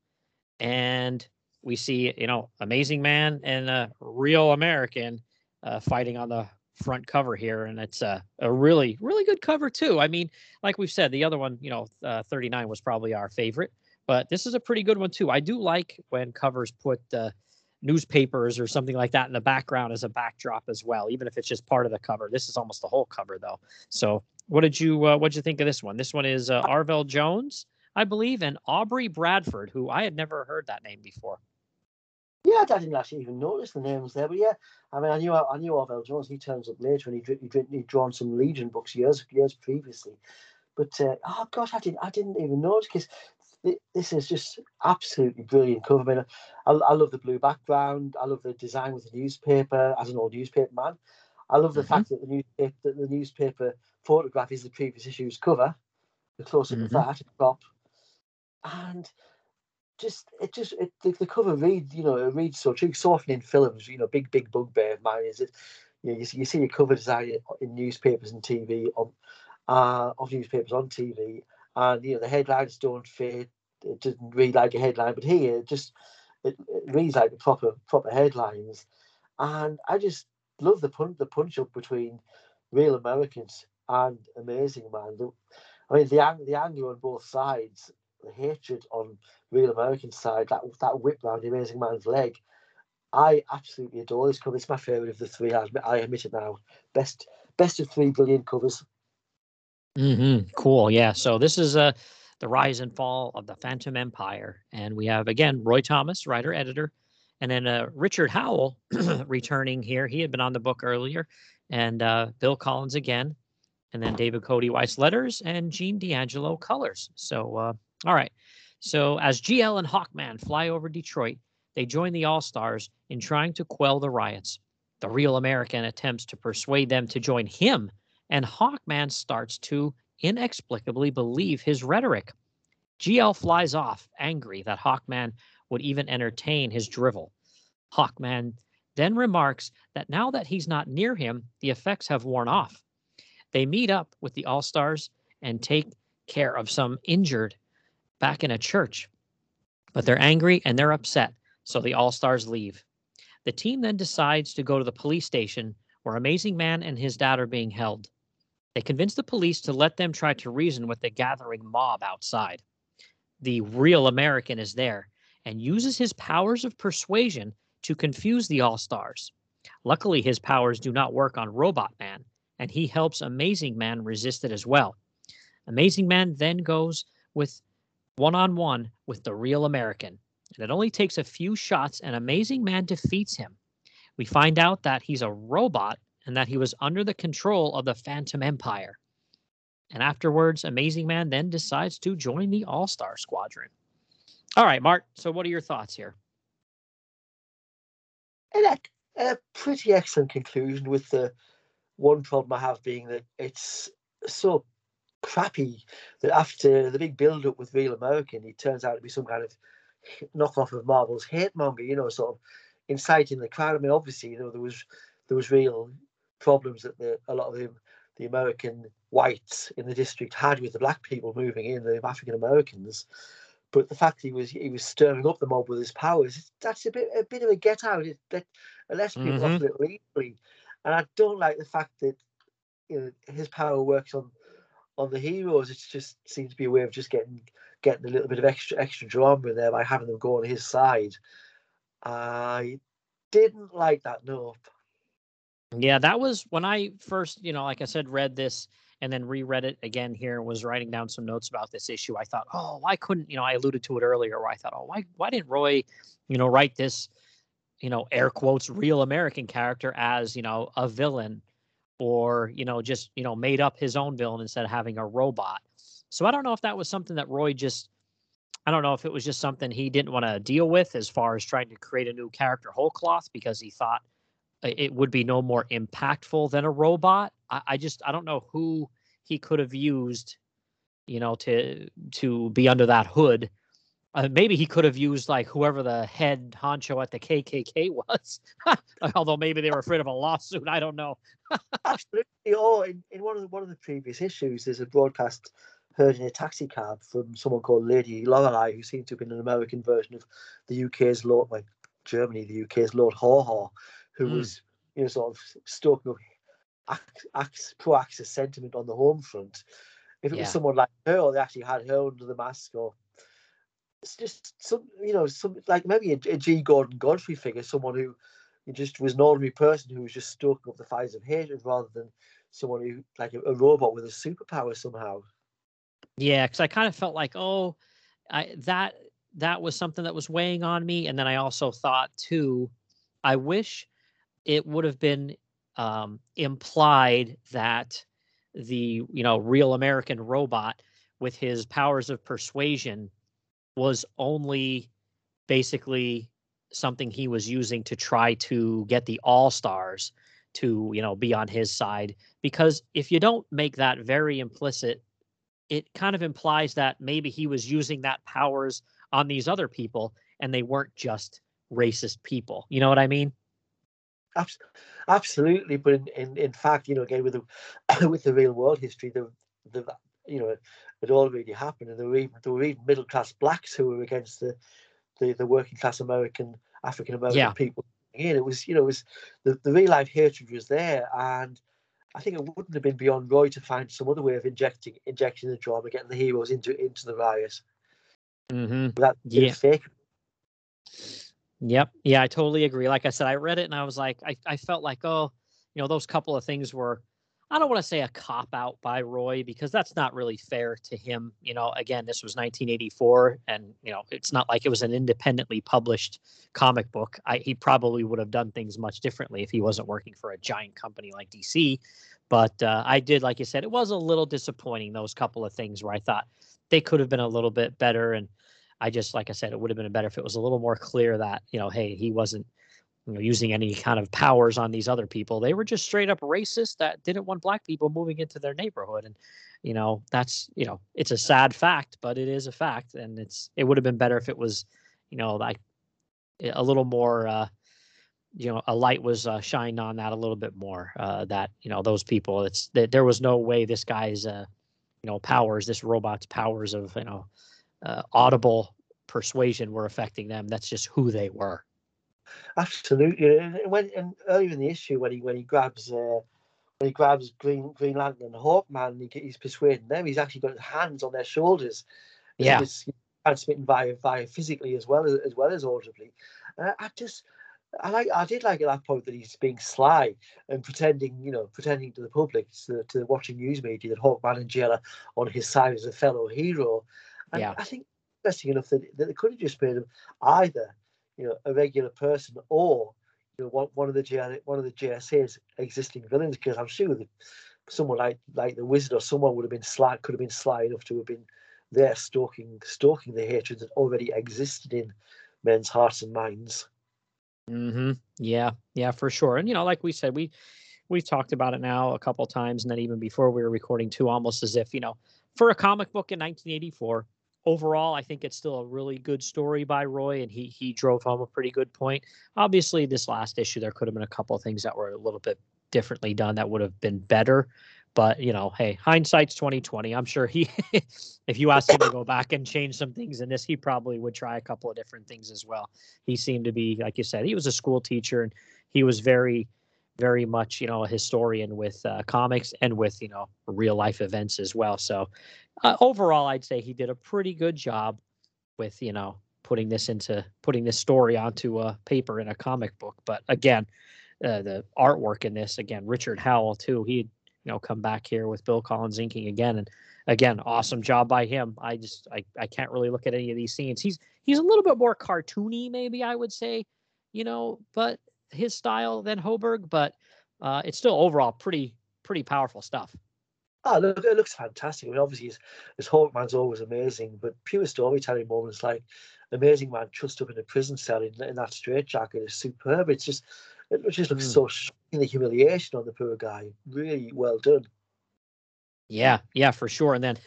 and we see, you know, Amazing Man and Real American fighting on the front cover here. And it's a really, really good cover, too. I mean, like we've said, the other one, you know, 39 was probably our favorite. But this is a pretty good one, too. I do like when covers put newspapers or something like that in the background as a backdrop as well, even if it's just part of the cover. This is almost the whole cover, though. So what'd you think of this one? This one is Arvell Jones, I believe, and Aubrey Bradford, who I had never heard that name before. Yeah, I didn't actually even notice the names there, but yeah, I mean, I knew Arvell Jones. He turns up later, and he'd drawn some Legion books years previously. But oh gosh, I didn't even notice, because this is just absolutely brilliant cover. I mean, I love the blue background. I love the design with the newspaper. As an old newspaper man, I love the fact that the newspaper photograph is the previous issue's cover. The close up of that at the top, and the cover reads so true. So often in films, you know, big bugbear of mine is it, you see your covers out in newspapers and TV of newspapers on TV, and the headlines don't fit. It doesn't read like a headline, but here it reads like the proper headlines. And I just love the punch up between Real Americans and Amazing Man. The anger on both sides, the hatred on Real American side, that whip round the Amazing Man's leg. I absolutely adore this cover. It's my favourite of the three. I admit it now. Best of 3 billion covers. Mm-hmm. Cool. Yeah. So this is the rise and fall of the Phantom Empire, and we have again Roy Thomas, writer editor, and then Richard Howell returning here. He had been on the book earlier, and Bill Collins again, and then David Cody Weiss letters and Gene D'Angelo colors. So all right. So as GL and Hawkman fly over Detroit, they join the All-Stars in trying to quell the riots. The Real American attempts to persuade them to join him, and Hawkman starts to inexplicably believe his rhetoric. GL flies off, angry that Hawkman would even entertain his drivel. Hawkman then remarks that now that he's not near him, the effects have worn off. They meet up with the All-Stars and take care of some injured back in a church. But they're angry and they're upset, so the All-Stars leave. The team then decides to go to the police station where Amazing Man and his dad are being held. They convince the police to let them try to reason with the gathering mob outside. The Real American is there and uses his powers of persuasion to confuse the All-Stars. Luckily, his powers do not work on Robot Man, and he helps Amazing Man resist it as well. Amazing Man then goes with one-on-one with the Real American, and it only takes a few shots, and Amazing Man defeats him. We find out that he's a robot and that he was under the control of the Phantom Empire. And afterwards, Amazing Man then decides to join the All-Star Squadron. All right, Mart, so what are your thoughts here? A pretty excellent conclusion, with the one problem I have being that it's so crappy that after the big build-up with Real American, he turns out to be some kind of knockoff of Marvel's hate monger, sort of inciting the crowd. I mean, obviously, there was real problems that a lot of the American whites in the district had with the black people moving in, the African Americans. But the fact he was stirring up the mob with his powers, that's a bit of a get out. That unless people mm-hmm. offer it legally, and I don't like the fact that his power works on the heroes. It just seems to be a way of just getting a little bit of extra drama in there by having them go on his side. I didn't like that. Nope. Yeah, that was when I first, like I said, read this and then reread it again here and was writing down some notes about this issue. I thought, oh, why couldn't, I alluded to it earlier where I thought, oh, why didn't Roy, write this, air quotes, Real American character as, a villain, or, just, made up his own villain instead of having a robot. So I don't know if that was something that Roy just, I don't know if it was just something he didn't want to deal with as far as trying to create a new character whole cloth because he thought it would be no more impactful than a robot. I don't know who he could have used, to be under that hood. Maybe he could have used like whoever the head honcho at the KKK was, although maybe they were afraid of a lawsuit. I don't know. Absolutely. Or in one of the previous issues, there's a broadcast heard in a taxi cab from someone called Lady Lorelei, who seemed to have been an American version of the UK's Lord, like Germany, the UK's Lord Haw-Haw, who was, sort of stoking up pro-Axis sentiment on the home front. If it was someone like her, or they actually had her under the mask, or it's just some like maybe a G. Gordon Godfrey figure, someone who just was an ordinary person who was just stoking up the fires of hatred rather than someone who, like a robot with a superpower somehow. Yeah, because I kind of felt like, oh, that was something that was weighing on me. And then I also thought, too, I wish it would have been implied that the, Real American robot with his powers of persuasion was only basically something he was using to try to get the All-Stars to, be on his side. Because if you don't make that very implicit, it kind of implies that maybe he was using that powers on these other people and they weren't just racist people. You know what I mean? Absolutely, but in fact, you know, again with the real world history, the you know, it all really happened, and there were even middle class blacks who were against the working class American African American people. And it was the real life hatred was there, and I think it wouldn't have been beyond Roy to find some other way of injecting the drama, getting the heroes into the riot. Mm-hmm. Without being fake. Yep. Yeah, I totally agree. Like I said, I read it and I was like, I felt like, oh, you know, those couple of things were, I don't want to say a cop out by Roy, because that's not really fair to him. You know, again, this was 1984, and, you know, it's not like it was an independently published comic book. He probably would have done things much differently if he wasn't working for a giant company like DC. But I did, like you said, it was a little disappointing, those couple of things where I thought they could have been a little bit better. And I just, like I said, it would have been better if it was a little more clear that, you know, hey, he wasn't, you know, using any kind of powers on these other people. They were just straight up racist that didn't want black people moving into their neighborhood. And, you know, that's, you know, it's a sad fact, but it is a fact. And it would have been better if it was, you know, like a little more, you know, a light was shined on that a little bit more, that, you know, those people, there was no way this guy's, you know, powers, this robot's powers of, you know, audible persuasion were affecting them. That's just who they were. Absolutely. And earlier in the issue, when he grabs Green Lantern and Hawkman, he's persuading them. He's actually got his hands on their shoulders. Yeah, it's transmitting via physically as well as audibly. I did like at that point that he's being sly and pretending to the public, to the watching news media, that Hawkman and Jailer on his side as a fellow hero. And yeah, I think interesting enough that they could have just made him either, you know, a regular person, or, you know, one of the JSA's existing villains, because I'm sure that someone like the Wizard or someone could have been sly enough to have been there stalking the hatred that already existed in men's hearts and minds. Mm-hmm. Yeah, for sure. And, you know, like we said, we've talked about it now a couple of times, and then even before we were recording too, almost as if, you know, for a comic book in 1984. Overall, I think it's still a really good story by Roy, and he drove home a pretty good point. Obviously, this last issue, there could have been a couple of things that were a little bit differently done that would have been better. But, you know, hey, hindsight's 2020. I'm sure he, if you asked him to go back and change some things in this, he probably would try a couple of different things as well. He seemed to be, like you said, he was a school teacher, and he was very, very much, you know, a historian with comics and with, you know, real life events as well. So overall, I'd say he did a pretty good job with, you know, putting this story onto a paper in a comic book. But again, the artwork in this, again, Richard Howell too, he'd, you know, come back here with Bill Collins inking again. And again, awesome job by him. I can't really look at any of these scenes. He's a little bit more cartoony, maybe I would say, you know, but his style than Hoberg, but it's still overall pretty powerful stuff. Oh, look, it looks fantastic. I mean, obviously his Hawkman's always amazing, but pure storytelling moments like Amazing Man trussed up in a prison cell in that straitjacket is superb. It just looks so shocking, the humiliation on the poor guy. Really well done. Yeah, for sure. And then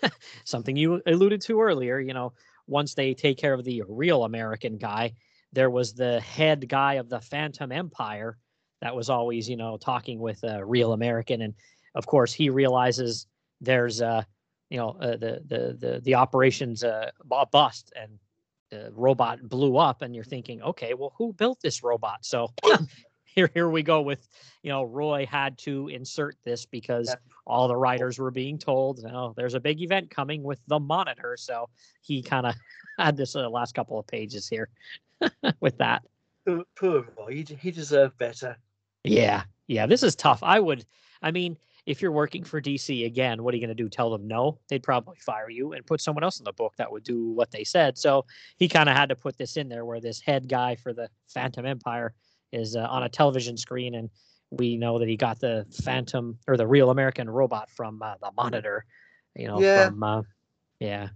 something you alluded to earlier, you know, once they take care of the real American guy, there was the head guy of the Phantom Empire that was always, you know, talking with a Real American. And of course, he realizes there's, the operations bust, and the robot blew up. And you're thinking, OK, well, who built this robot? So here we go with, you know, Roy had to insert this because all the writers were being told, oh, there's a big event coming with the Monitor. So he kind of had this last couple of pages here. With that, poor Roy, he deserved better. Yeah, this is tough. I mean, if you're working for DC again, what are you going to do? Tell them no? They'd probably fire you and put someone else in the book that would do what they said. So he kind of had to put this in there, where this head guy for the Phantom Empire is on a television screen, and we know that he got the Phantom or the Real American robot from the Monitor. You know, yeah.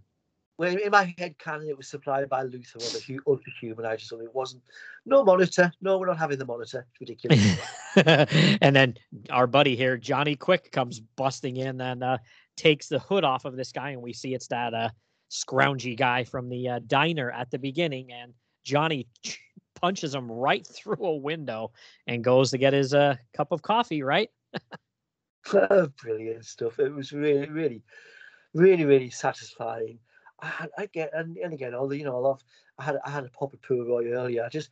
Well, in my head canon, it was supplied by Luther or the Ultra-Humanite or something. It wasn't. No Monitor. No, we're not having the Monitor. It's ridiculous. And then our buddy here, Johnny Quick, comes busting in and takes the hood off of this guy, and we see it's that scroungy guy from the diner at the beginning. And Johnny punches him right through a window and goes to get his cup of coffee, right? Brilliant stuff. It was really satisfying. And again, I had a pop at poor Roy earlier. Just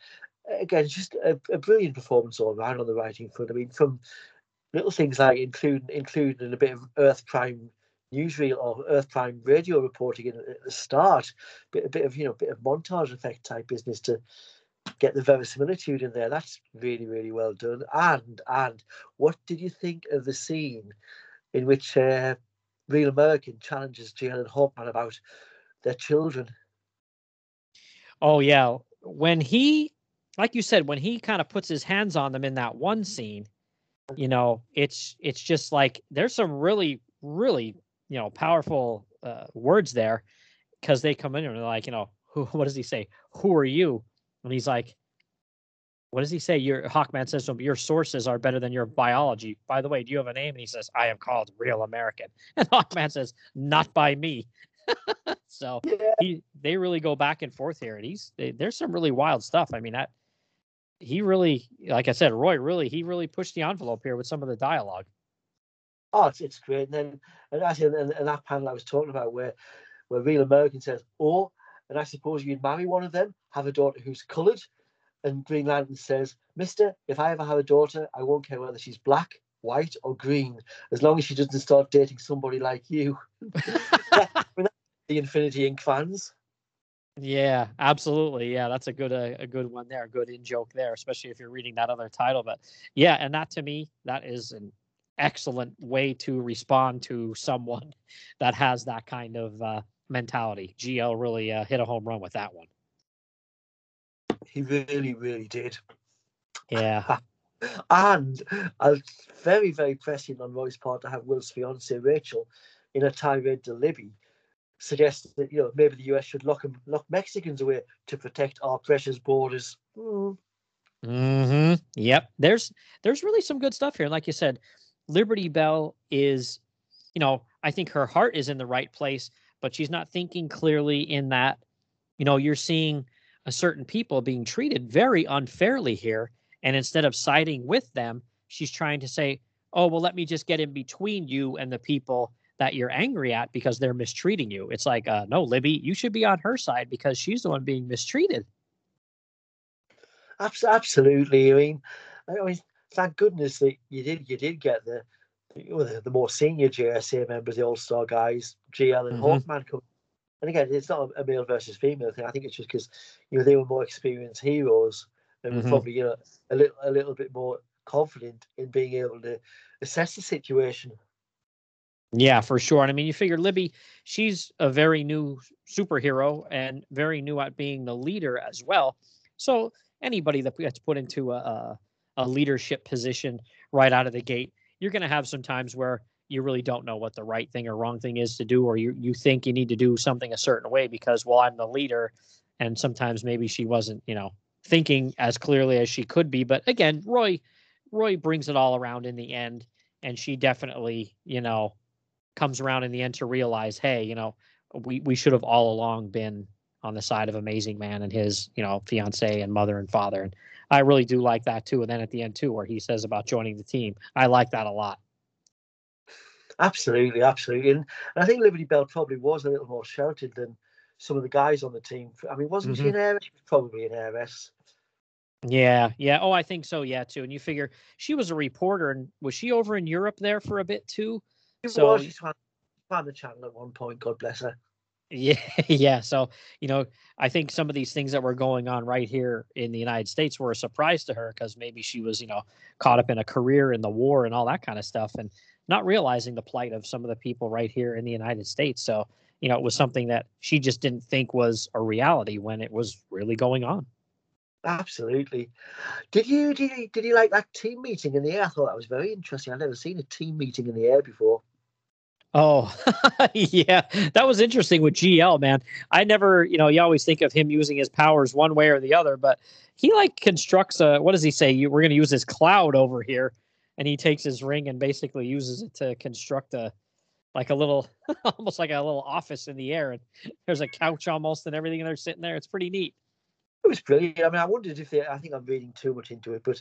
a brilliant performance all round on the writing front. I mean, from little things like including a bit of Earth Prime newsreel or Earth Prime radio reporting in at the start, a bit of montage effect type business to get the verisimilitude in there. That's really well done. And what did you think of the scene in which Real American challenges Jalen and Hawkman about their children? Oh yeah, when he, like you said, when he kind of puts his hands on them in that one scene, you know, it's just like there's some really powerful words there, because they come in and they're like, what does he say? Who are you? And he's like, what does he say? Hawkman says to him, your sources are better than your biology. By the way, do you have a name? And he says, I am called Real American. And Hawkman says, not by me. So yeah. They really go back and forth here. And there's some really wild stuff. I mean, he really, like I said, Roy really pushed the envelope here with some of the dialogue. Oh, it's great. And then, and that panel I was talking about where Real American says, oh, and I suppose you'd marry one of them, have a daughter who's coloured. And Green Lantern says, mister, if I ever have a daughter, I won't care whether she's black, white or green, as long as she doesn't start dating somebody like you. The Infinity Inc. fans. Yeah, absolutely. Yeah, that's a good one there. A good in-joke there, especially if you're reading that other title. But yeah, and that to me, that is an excellent way to respond to someone that has that kind of mentality. GL really hit a home run with that one. He really did. Yeah. And I was very pressing on Roy's part to have Will's fiance Rachel, in a tirade to Libby, suggest that maybe the US should lock Mexicans away to protect our precious borders. Mm-hmm. Yep. There's really some good stuff here. Like you said, Liberty Bell is, I think her heart is in the right place, but she's not thinking clearly in that, you're seeing a certain people being treated very unfairly here. And instead of siding with them, she's trying to say, oh, well, let me just get in between you and the people that you're angry at because they're mistreating you. It's like, no, Libby, you should be on her side because she's the one being mistreated. Absolutely. I mean, thank goodness that you did get the more senior JSA members, the All-Star guys, GL and Hawkman. And again, it's not a male versus female thing. I think it's just because they were more experienced heroes and were probably a little bit more confident in being able to assess the situation. Yeah, for sure. And I mean, you figure Libby, she's a very new superhero and very new at being the leader as well. So anybody that gets put into a leadership position right out of the gate, you're going to have some times where you really don't know what the right thing or wrong thing is to do, or you think you need to do something a certain way because, well, I'm the leader. And sometimes maybe she wasn't, thinking as clearly as she could be. But again, Roy brings it all around in the end, and she definitely, comes around in the end to realize, hey, we should have all along been on the side of Amazing Man and his, fiance and mother and father. And I really do like that too. And then at the end too, where he says about joining the team, I like that a lot. Absolutely. And I think Liberty Bell probably was a little more sheltered than some of the guys on the team. I mean, wasn't she an heiress? She was probably an heiress. Yeah. Oh, I think so. Yeah, too. And you figure she was a reporter, and was she over in Europe there for a bit too? She found the channel at one point. God bless her. Yeah. So, I think some of these things that were going on right here in the United States were a surprise to her because maybe she was, caught up in a career in the war and all that kind of stuff, and not realizing the plight of some of the people right here in the United States. So, it was something that she just didn't think was a reality when it was really going on. Absolutely. Did you like that team meeting in the air? I thought that was very interesting. I've never seen a team meeting in the air before. Oh, yeah, that was interesting with GL, man. I never, you always think of him using his powers one way or the other, but he constructs what does he say? We're going to use this cloud over here, and he takes his ring and basically uses it to construct a little, almost like a little office in the air. And there's a couch almost and everything, and they're sitting there. It's pretty neat. It was brilliant. I mean, I wondered if I think I'm reading too much into it, but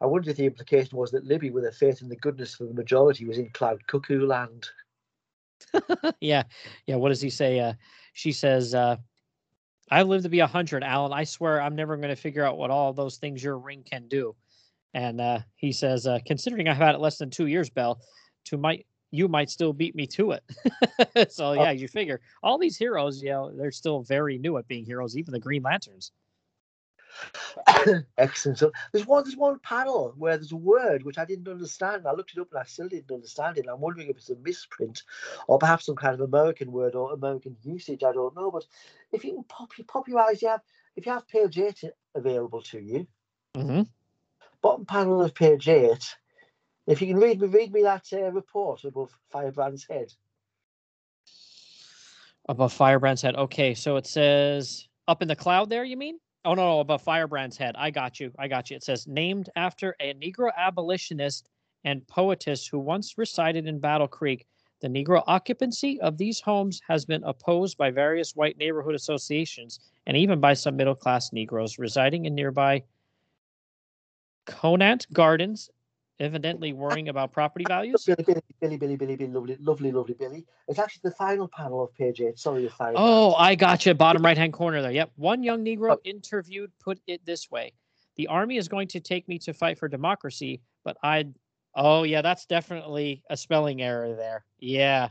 I wondered if the implication was that Libby, with her faith in the goodness of the majority, was in cloud cuckoo land. Yeah. What does he say? She says, "I've lived to be 100, Alan. I swear I'm never going to figure out what all those things your ring can do." And he says, "Considering I've had it less than 2 years, Belle, you might still beat me to it." So yeah, you figure all these heroes, you know, they're still very new at being heroes, even the Green Lanterns. Excellent. So there's one panel where there's a word which I didn't understand. I looked it up and I still didn't understand it. I'm wondering if it's a misprint or perhaps some kind of American word or American usage. I don't know. But if you can popularize, if you have page 8 available to you, bottom panel of page 8. If you can read me that report above Firebrand's head. Above Firebrand's head. Okay, so it says up in the cloud there, you mean? Oh, no, above Firebrand's head. I got you. It says, named after a Negro abolitionist and poetess who once resided in Battle Creek, the Negro occupancy of these homes has been opposed by various white neighborhood associations and even by some middle-class Negroes residing in nearby Conant Gardens, evidently worrying about property values. Billy, lovely Billy. It's actually the final panel of page 8. Sorry, the final. Oh, I got you. Bottom right-hand corner there. Yep. One young Negro interviewed put it this way: "The army is going to take me to fight for democracy, but I'd..." Oh, yeah, that's definitely a spelling error there. Yeah.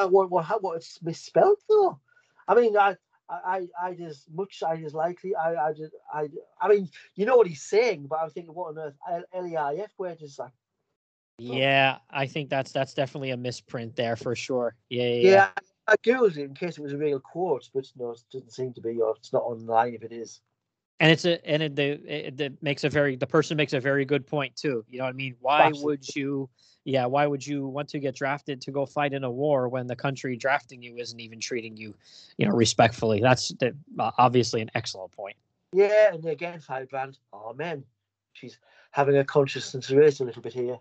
What? It's misspelled though. I mean, I mean, you know what he's saying, but I'm thinking, what on earth? LEIF, where does that? Yeah, I think that's definitely a misprint there for sure. Yeah. I googled it in case it was a real quote, but no, it doesn't seem to be, or it's not online if it is. And the person makes a very good point too. You know what I mean? Why would you want to get drafted to go fight in a war when the country drafting you isn't even treating you, you know, respectfully? That's obviously an excellent point. Yeah, and again, Firebrand, amen. She's having her consciousness raised a little bit here.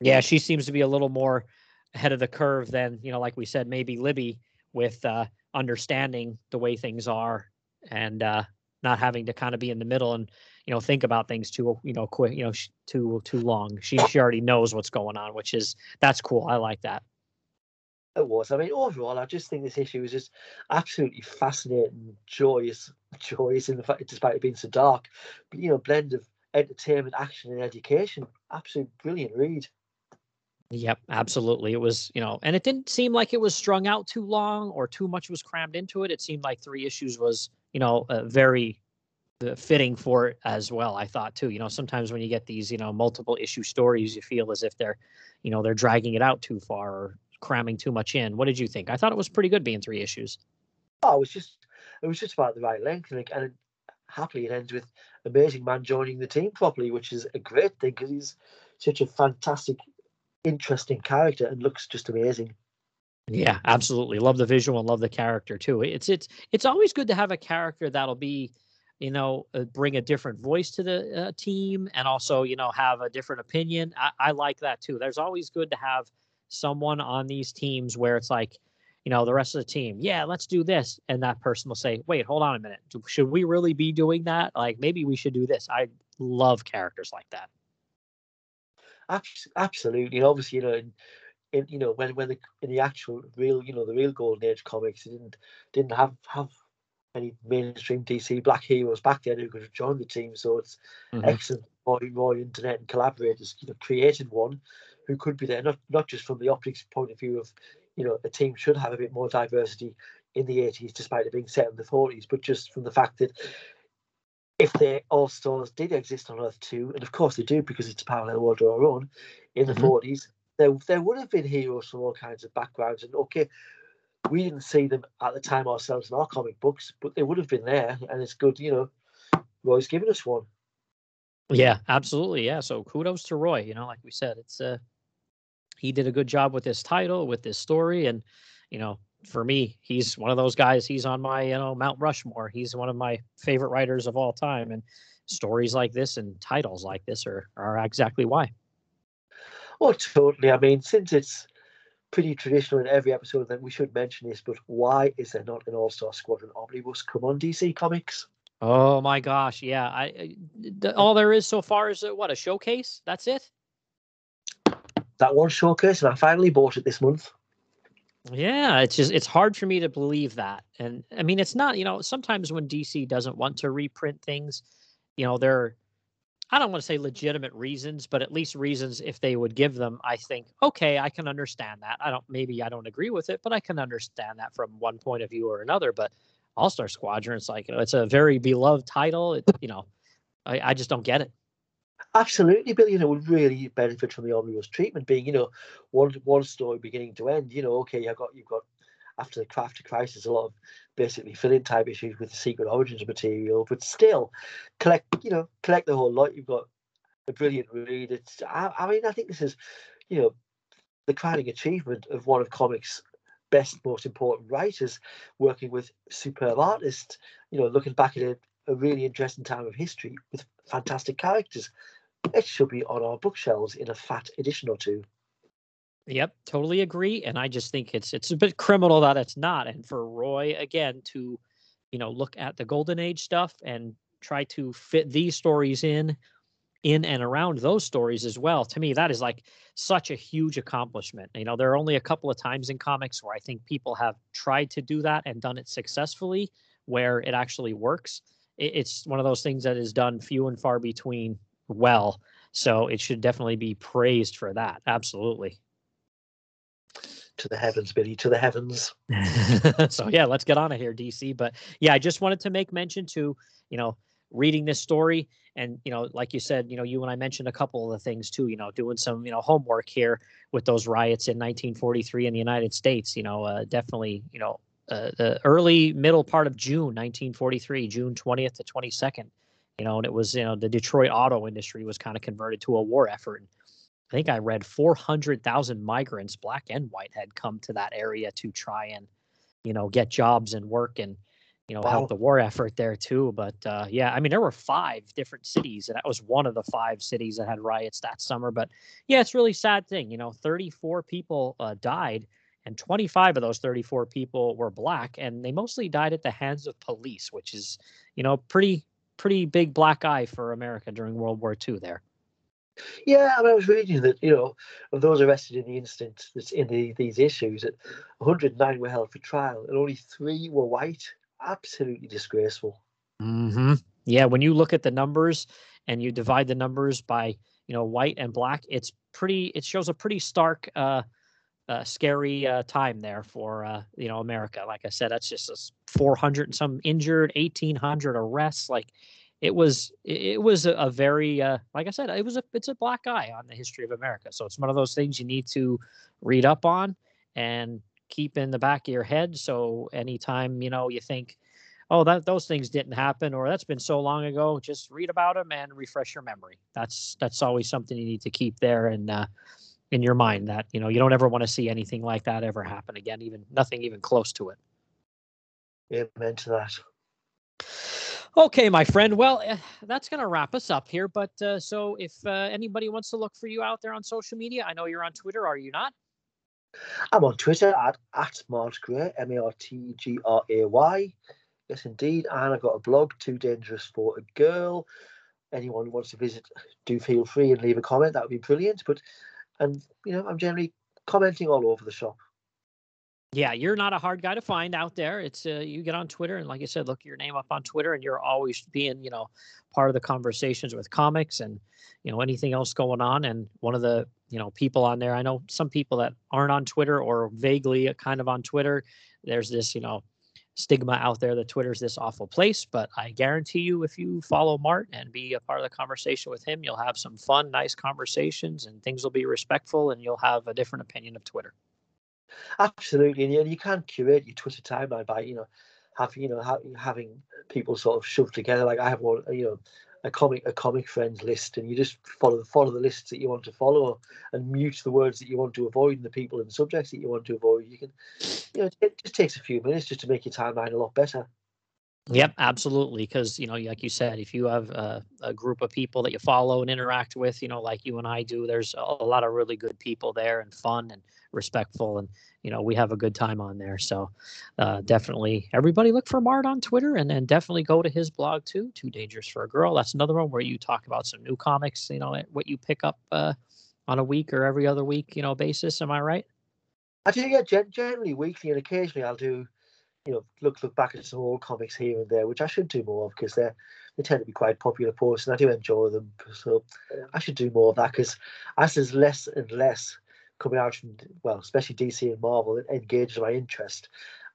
Yeah, she seems to be a little more ahead of the curve than, you know, like we said, maybe Libby, with understanding the way things are and not having to kind of be in the middle and, you know, think about things too, you know, quick, you know, too long. She already knows what's going on, that's cool. I like that. It was. I mean, overall, I just think this issue is just absolutely fascinating, joyous in the fact, despite it being so dark, but, you know, blend of entertainment, action, and education. Absolute brilliant read. Yep, absolutely. It was, you know, and it didn't seem like it was strung out too long or too much was crammed into it. It seemed like 3 issues was, you know, very fitting for it as well, I thought, too. You know, sometimes when you get these, you know, multiple issue stories, you feel as if they're, you know, they're dragging it out too far or cramming too much in. What did you think? I thought it was pretty good being 3 issues. Oh, it was just about the right length. And happily it ends with Amazing Man joining the team properly, which is a great thing because he's such a fantastic, interesting character and looks just amazing. Yeah, absolutely. Love the visual and love the character too. It's always good to have a character that'll be, you know, bring a different voice to the team and also, you know, have a different opinion. I like that too. There's always good to have someone on these teams where it's like, you know, the rest of the team, yeah, let's do this, and that person will say, wait, hold on a minute, should we really be doing that? Like, maybe we should do this. I love characters like that. Absolutely. Obviously, you know, you know, when the actual real, you know, the real Golden Age comics, they didn't have any mainstream DC black heroes back then who could have joined the team. So it's excellent. Roy and Danette and collaborators, you know, created one who could be there, not just from the optics point of view of, you know, a team should have a bit more diversity in the 80s, despite it being set in the 40s, but just from the fact that if the All-Stars did exist on Earth too, and of course they do because it's a parallel world to our own, in the 40s, there would have been heroes from all kinds of backgrounds. And okay, we didn't see them at the time ourselves in our comic books, but they would have been there. And it's good, you know, Roy's given us one. Yeah, absolutely. Yeah. So kudos to Roy. You know, like we said, it's he did a good job with this title, with this story. And, you know, for me, he's one of those guys. He's on my, you know, Mount Rushmore. He's one of my favorite writers of all time. And stories like this and titles like this are exactly why. Oh, totally. I mean, since it's pretty traditional in every episode, then we should mention this, but why is there not an All-Star Squadron omnibus? Come on, DC Comics. Oh my gosh, yeah. All there is so far is a showcase? That's it? That one showcase, and I finally bought it this month. Yeah, it's hard for me to believe that. And I mean, it's not, sometimes when DC doesn't want to reprint things, there are, I don't want to say legitimate reasons, but at least reasons if they would give them, I think, okay, I can understand that. Maybe I don't agree with it, but I can understand that from one point of view or another. But All-Star Squadron, it's like, it's a very beloved title. I just don't get it. Absolutely, Bill, would really benefit from the omnibus treatment being, one story beginning to end. You've got after the Craft of Crisis, a lot of basically fill-in type issues with the Secret Origins material, but still collect the whole lot. You've got a brilliant read. I think this is, the crowning achievement of one of comics' best, most important writers, working with superb artists, looking back at a really interesting time of history with fantastic characters. It should be on our bookshelves in a fat edition or two. Yep, totally agree. And I just think it's a bit criminal that it's not. And for Roy, again, to, look at the Golden Age stuff and try to fit these stories in and around those stories as well. To me, that is like such a huge accomplishment. There are only a couple of times in comics where I think people have tried to do that and done it successfully, where it actually works. It's one of those things that is done few and far between well. So it should definitely be praised for that. Absolutely. To the heavens, Billy, to the heavens. So, yeah, let's get on it here, DC. But, yeah, I just wanted to make mention to, reading this story. And, like you said, you and I mentioned a couple of the things, too, doing some, homework here with those riots in 1943 in the United States, definitely, the early middle part of June 1943, June 20th to 22nd, and it was, the Detroit auto industry was kind of converted to a war effort. And I think I read 400,000 migrants, black and white, had come to that area to try and, get jobs and work and, wow, help the war effort there too. But yeah, I mean, there were 5 different cities, and that was one of the 5 cities that had riots that summer. But yeah, it's a really sad thing. 34 people died, and 25 of those 34 people were black, and they mostly died at the hands of police, which is, pretty big black eye for America during World War II there. Yeah, I was reading that, of those arrested in the incident that's in these issues, that 109 were held for trial and only 3 were white. Absolutely disgraceful. Mm-hmm. Yeah, when you look at the numbers and you divide the numbers by, white and black, it shows a pretty stark, scary time there for, America. Like I said, that's just 400 and some injured, 1,800 arrests. Like, It was a very, like I said, it's a black eye on the history of America. So it's one of those things you need to read up on and keep in the back of your head. So anytime, you think, oh, those things didn't happen, or that's been so long ago, just read about them and refresh your memory. That's always something you need to keep there and in your mind, that, you don't ever want to see anything like that ever happen again, nothing even close to it. Amen to that. Okay, my friend. Well, that's going to wrap us up here. But so if anybody wants to look for you out there on social media, I know you're on Twitter, are you not? I'm on Twitter at Martin Gray, MartGray. Yes, indeed. And I've got a blog, Too Dangerous for a Girl. Anyone who wants to visit, do feel free and leave a comment. That would be brilliant. But, I'm generally commenting all over the shop. Yeah, you're not a hard guy to find out there. It's you get on Twitter, and like I said, look your name up on Twitter, and you're always being, part of the conversations with comics and, anything else going on. And one of the, people on there, I know some people that aren't on Twitter or vaguely kind of on Twitter. There's this, stigma out there that Twitter's this awful place, but I guarantee you, if you follow Mart and be a part of the conversation with him, you'll have some fun, nice conversations, and things will be respectful, and you'll have a different opinion of Twitter. Absolutely, and you can curate your Twitter timeline by having people sort of shoved together. Like I have one, a comic friends list, and you just follow the lists that you want to follow, and mute the words that you want to avoid and the people and subjects that you want to avoid. You can, it just takes a few minutes just to make your timeline a lot better. Yep, absolutely. Because, you know, like you said, if you have a group of people that you follow and interact with, you know, like you and I do, there's a lot of really good people there and fun and respectful. And, you know, we have a good time on there. So definitely everybody look for Mart on Twitter, and then definitely go to his blog, too. Too Dangerous for a Girl. That's another one where you talk about some new comics, you know, what you pick up on a week or every other week, you know, basis. Am I right? I do, yeah, generally weekly, and occasionally I'll do, you know, look back at some old comics here and there, which I should do more of, because they tend to be quite popular posts, and I do enjoy them. So I should do more of that, because as there's less and less coming out from, well, especially DC and Marvel, it engages my interest,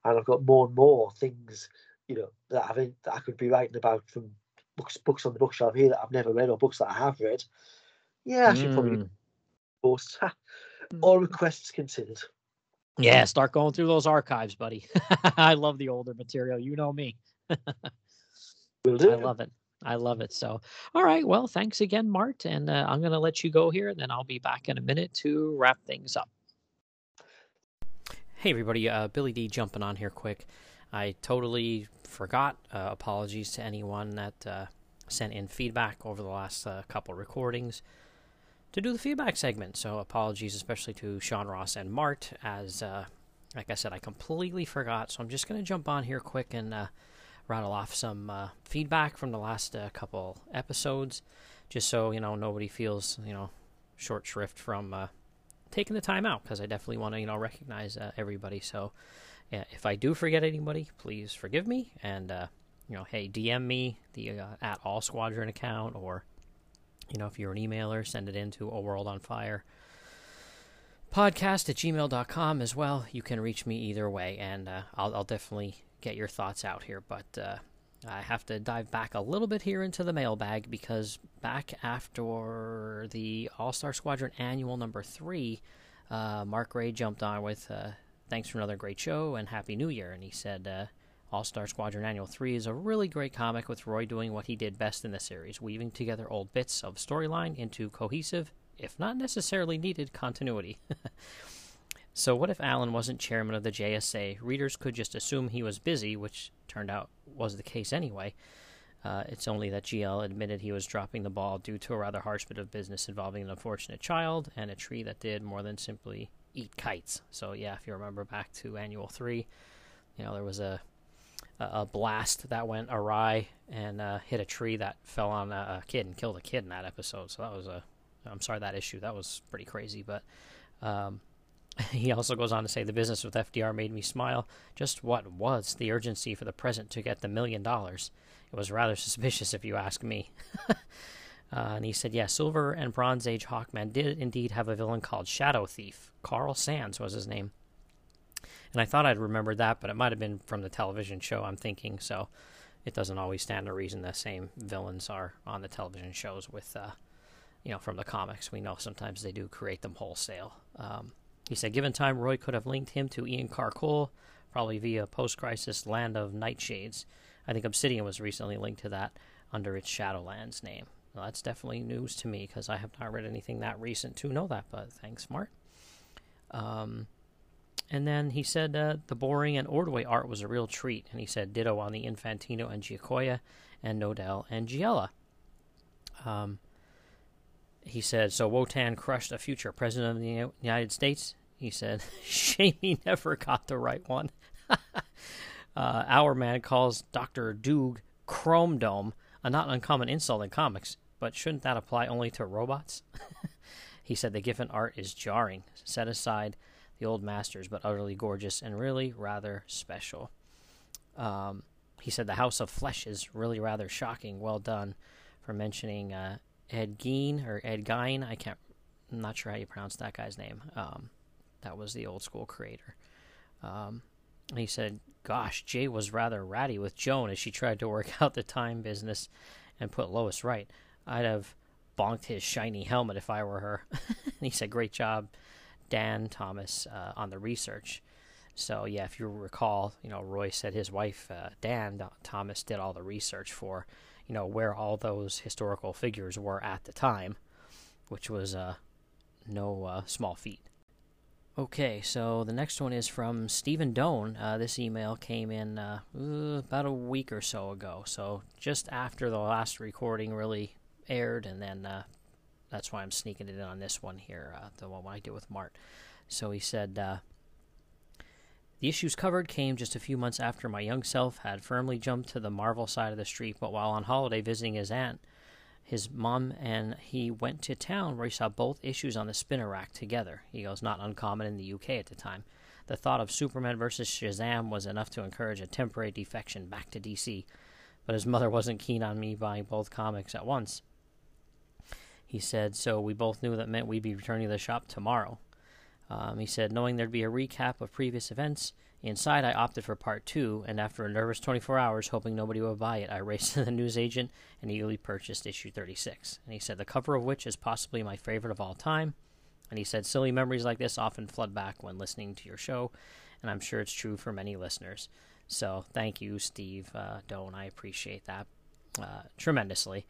and I've got more and more things, you know, that I could be writing about, from books on the bookshelf here that I've never read, or books that I have read. Yeah, I should probably post. All requests considered. Yeah, start going through those archives, buddy. I love the older material. You know me. I love it. I love it. So, all right. Well, thanks again, Mart. And I'm going to let you go here, and then I'll be back in a minute to wrap things up. Hey, everybody. Billy D jumping on here quick. I totally forgot. Apologies to anyone that sent in feedback over the last couple recordings to do the feedback segment. So apologies, especially to Sean Ross and Mart, as, like I said, I completely forgot. So I'm just going to jump on here quick and rattle off some feedback from the last couple episodes, just so, you know, nobody feels, you know, short shrift from taking the time out, because I definitely want to, you know, recognize everybody. So yeah, if I do forget anybody, please forgive me. And, you know, hey, DM me the @AllSquadron account, or, you know, if you're an emailer, send it in to aworldonfirepodcast@gmail.com as well. You can reach me either way, and I'll definitely get your thoughts out here. But I have to dive back a little bit here into the mailbag, because back after the All-Star Squadron Annual number 3, Mark Gray jumped on with, thanks for another great show and Happy New Year. And he said, All-Star Squadron Annual 3 is a really great comic, with Roy doing what he did best in the series, weaving together old bits of storyline into cohesive, if not necessarily needed, continuity. So what if Alan wasn't chairman of the JSA? Readers could just assume he was busy, which turned out was the case anyway. It's only that GL admitted he was dropping the ball due to a rather harsh bit of business involving an unfortunate child and a tree that did more than simply eat kites. So yeah, if you remember back to Annual 3, you know, there was a blast that went awry and hit a tree that fell on a kid and killed a kid in that episode. So that was that issue. That was pretty crazy. But he also goes on to say, the business with FDR made me smile. Just what was the urgency for the president to get the $1 million? It was rather suspicious, if you ask me. And he said, yeah, Silver and Bronze Age Hawkman did indeed have a villain called Shadow Thief. Carl Sands was his name. And I thought I'd remembered that, but it might have been from the television show, I'm thinking. So it doesn't always stand to reason the same villains are on the television shows with, you know, from the comics. We know sometimes they do create them wholesale. He said, given time, Roy could have linked him to Ian Carcol, probably via post-crisis Land of Nightshades. I think Obsidian was recently linked to that under its Shadowlands name. Well, that's definitely news to me, because I have not read anything that recent to know that, but thanks, Mart. And then he said the Boring and Ordway art was a real treat. And he said ditto on the Infantino and Giacoya and Nodell and Giella. He said, so Wotan crushed a future president of the United States. He said, shame he never got the right one. Hourman calls Dr. Doog Chrome Dome, a not uncommon insult in comics, but shouldn't that apply only to robots? He said the Giffen art is jarring. Set aside the old masters, but utterly gorgeous and really rather special. He said the House of Flesh is really rather shocking. Well done for mentioning Ed Gein. I'm not sure how you pronounce that guy's name. That was the old school creator. He said, gosh, Jay was rather ratty with Joan as she tried to work out the time business and put Lois right. I'd have bonked his shiny helmet if I were her. And he said, great job, Dan Thomas, on the research. So yeah, if you recall, you know, Roy said his wife, Dan Thomas, did all the research for, you know, where all those historical figures were at the time, which was no small feat. Okay, so the next one is from Stephen Doan. This email came in about a week or so ago, so just after the last recording really aired, and then that's why I'm sneaking it in on this one here, the one I did with Mart. So he said, the issues covered came just a few months after my young self had firmly jumped to the Marvel side of the street, but while on holiday visiting his aunt, his mom, and he went to town where he saw both issues on the spinner rack together. He goes, not uncommon in the UK at the time. The thought of Superman versus Shazam was enough to encourage a temporary defection back to DC, but his mother wasn't keen on me buying both comics at once. He said, so we both knew that meant we'd be returning to the shop tomorrow. He said, knowing there'd be a recap of previous events, inside I opted for part 2, and after a nervous 24 hours, hoping nobody would buy it, I raced to the newsagent and eagerly purchased issue 36. And he said, the cover of which is possibly my favorite of all time. And he said, silly memories like this often flood back when listening to your show, and I'm sure it's true for many listeners. So thank you, Steve Doan. I appreciate that tremendously.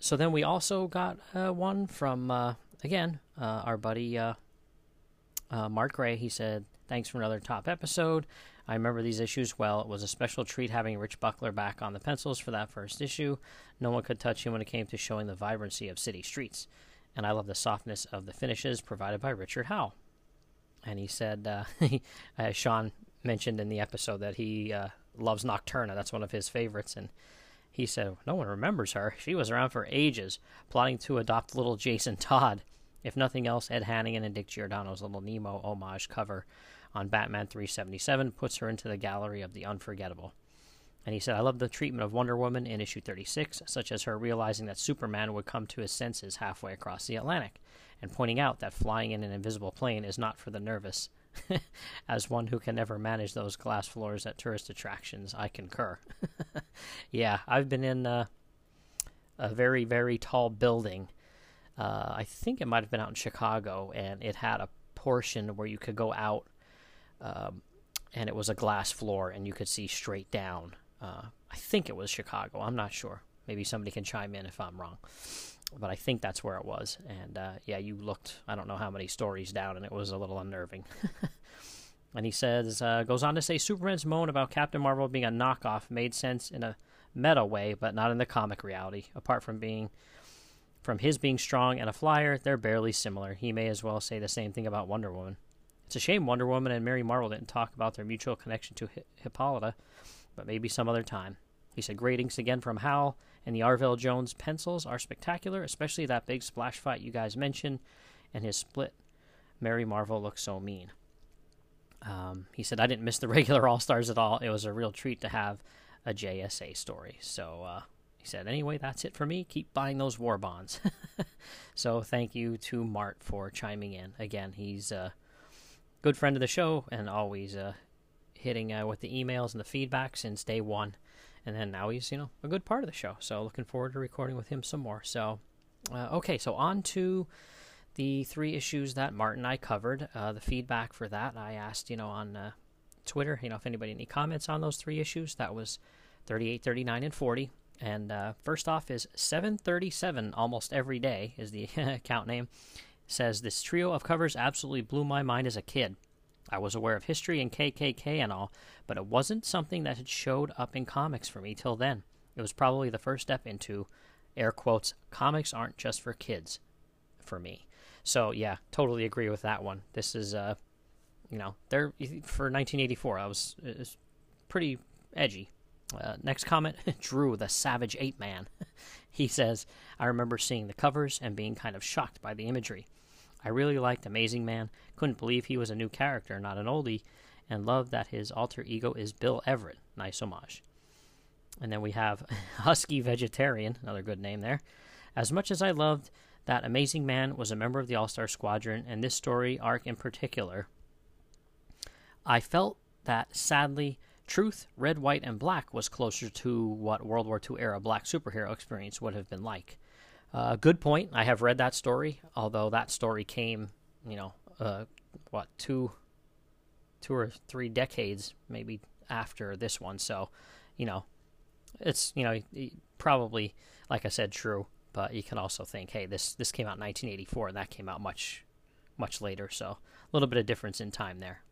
So then we also got one from... Again, our buddy Martin Gray, he said, thanks for another top episode. I remember these issues well. It was a special treat having Rich Buckler back on the pencils for that first issue. No one could touch him when it came to showing the vibrancy of city streets. And I love the softness of the finishes provided by Richard Howell. And he said, Sean mentioned in the episode that he loves Nocturna. That's one of his favorites. And he said, no one remembers her. She was around for ages, plotting to adopt little Jason Todd. If nothing else, Ed Hannigan and Dick Giordano's Little Nemo homage cover on Batman 377 puts her into the gallery of the unforgettable. And he said, I love the treatment of Wonder Woman in issue 36, such as her realizing that Superman would come to his senses halfway across the Atlantic, and pointing out that flying in an invisible plane is not for the nervous. As one who can never manage those glass floors at tourist attractions, I concur. Yeah, I've been in a very, very tall building. I think it might have been out in Chicago, and it had a portion where you could go out, and it was a glass floor, and you could see straight down. I think it was Chicago. I'm not sure. Maybe somebody can chime in if I'm wrong. But I think that's where it was. And, yeah, you looked, I don't know how many stories down, and it was a little unnerving. And he says, goes on to say, Superman's moan about Captain Marvel being a knockoff made sense in a meta way, but not in the comic reality. Apart from his being strong and a flyer, they're barely similar. He may as well say the same thing about Wonder Woman. It's a shame Wonder Woman and Mary Marvel didn't talk about their mutual connection to Hippolyta, but maybe some other time. He said, great inks again from Hal, and the Arvell Jones pencils are spectacular, especially that big splash fight you guys mentioned, and his split. Mary Marvel looks so mean. He said, I didn't miss the regular All-Stars at all. It was a real treat to have a JSA story. So he said, anyway, that's it for me. Keep buying those war bonds. So thank you to Mart for chiming in. Again, he's a good friend of the show and always hitting with the emails and the feedback since day one. And then now he's, a good part of the show. So looking forward to recording with him some more. So, okay, so on to the three issues that Martin and I covered. The feedback for that, I asked, on Twitter, if anybody had any comments on those three issues. That was 38, 39, and 40. And first off is 737, almost every day is the account name. It says, this trio of covers absolutely blew my mind as a kid. I was aware of history and KKK and all, but it wasn't something that had showed up in comics for me till then. It was probably the first step into, air quotes, comics aren't just for kids for me. So, yeah, totally agree with that one. This is, they're for 1984. It's pretty edgy. Next comment, Drew, the Savage Ape Man. He says, I remember seeing the covers and being kind of shocked by the imagery. I really liked Amazing Man, couldn't believe he was a new character, not an oldie, and loved that his alter ego is Bill Everett. Nice homage. And then we have Husky Vegetarian, another good name there. As much as I loved that Amazing Man was a member of the All-Star Squadron, and this story arc in particular, I felt that, sadly, Truth, Red, White, and Black was closer to what World War II-era black superhero experience would have been like. Good point. I have read that story, although that story came, two or three decades maybe after this one. So, it's, probably, like I said, true, but you can also think, hey, this came out in 1984, and that came out much much later, so a little bit of difference in time there.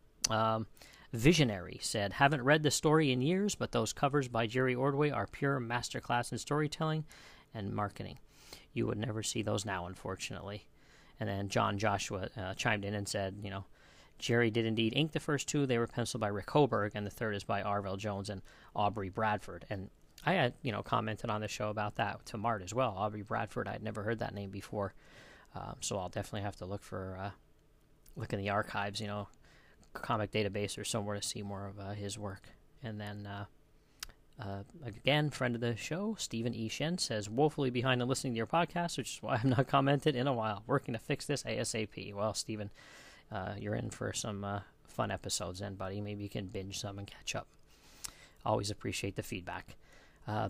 Visionary said, haven't read the story in years, but those covers by Jerry Ordway are pure masterclass in storytelling and marketing. You would never see those now, unfortunately. And then John Joshua chimed in and said, you know, Jerry did indeed ink the first two. They were penciled by Rick Hoberg, and the third is by Arvell Jones and Aubrey Bradford. And I had, you know, commented on the show about that to Mart as well. Aubrey Bradford, I'd never heard that name before. So I'll definitely have to look for, look in the archives, you know, comic database or somewhere to see more of his work. And then, again, friend of the show, Stephen E. Shen says, woefully behind in listening to your podcast, which is why I've not commented in a while. Working to fix this ASAP. Well, Stephen, you're in for some fun episodes then, buddy. Maybe you can binge some and catch up. Always appreciate the feedback.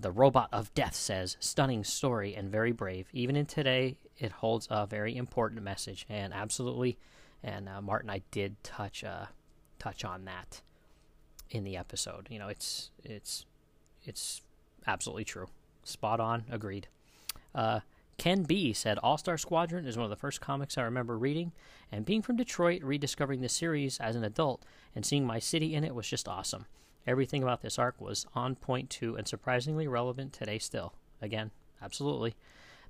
The Robot of Death says, stunning story and very brave. Even in today, it holds a very important message. And absolutely, and Martin, I did touch on that in the episode. You know, it's absolutely true. Spot on. Agreed. Ken B. said, All-Star Squadron is one of the first comics I remember reading, and being from Detroit, rediscovering the series as an adult and seeing my city in it was just awesome. Everything about this arc was on point too, and surprisingly relevant today still. Again, absolutely.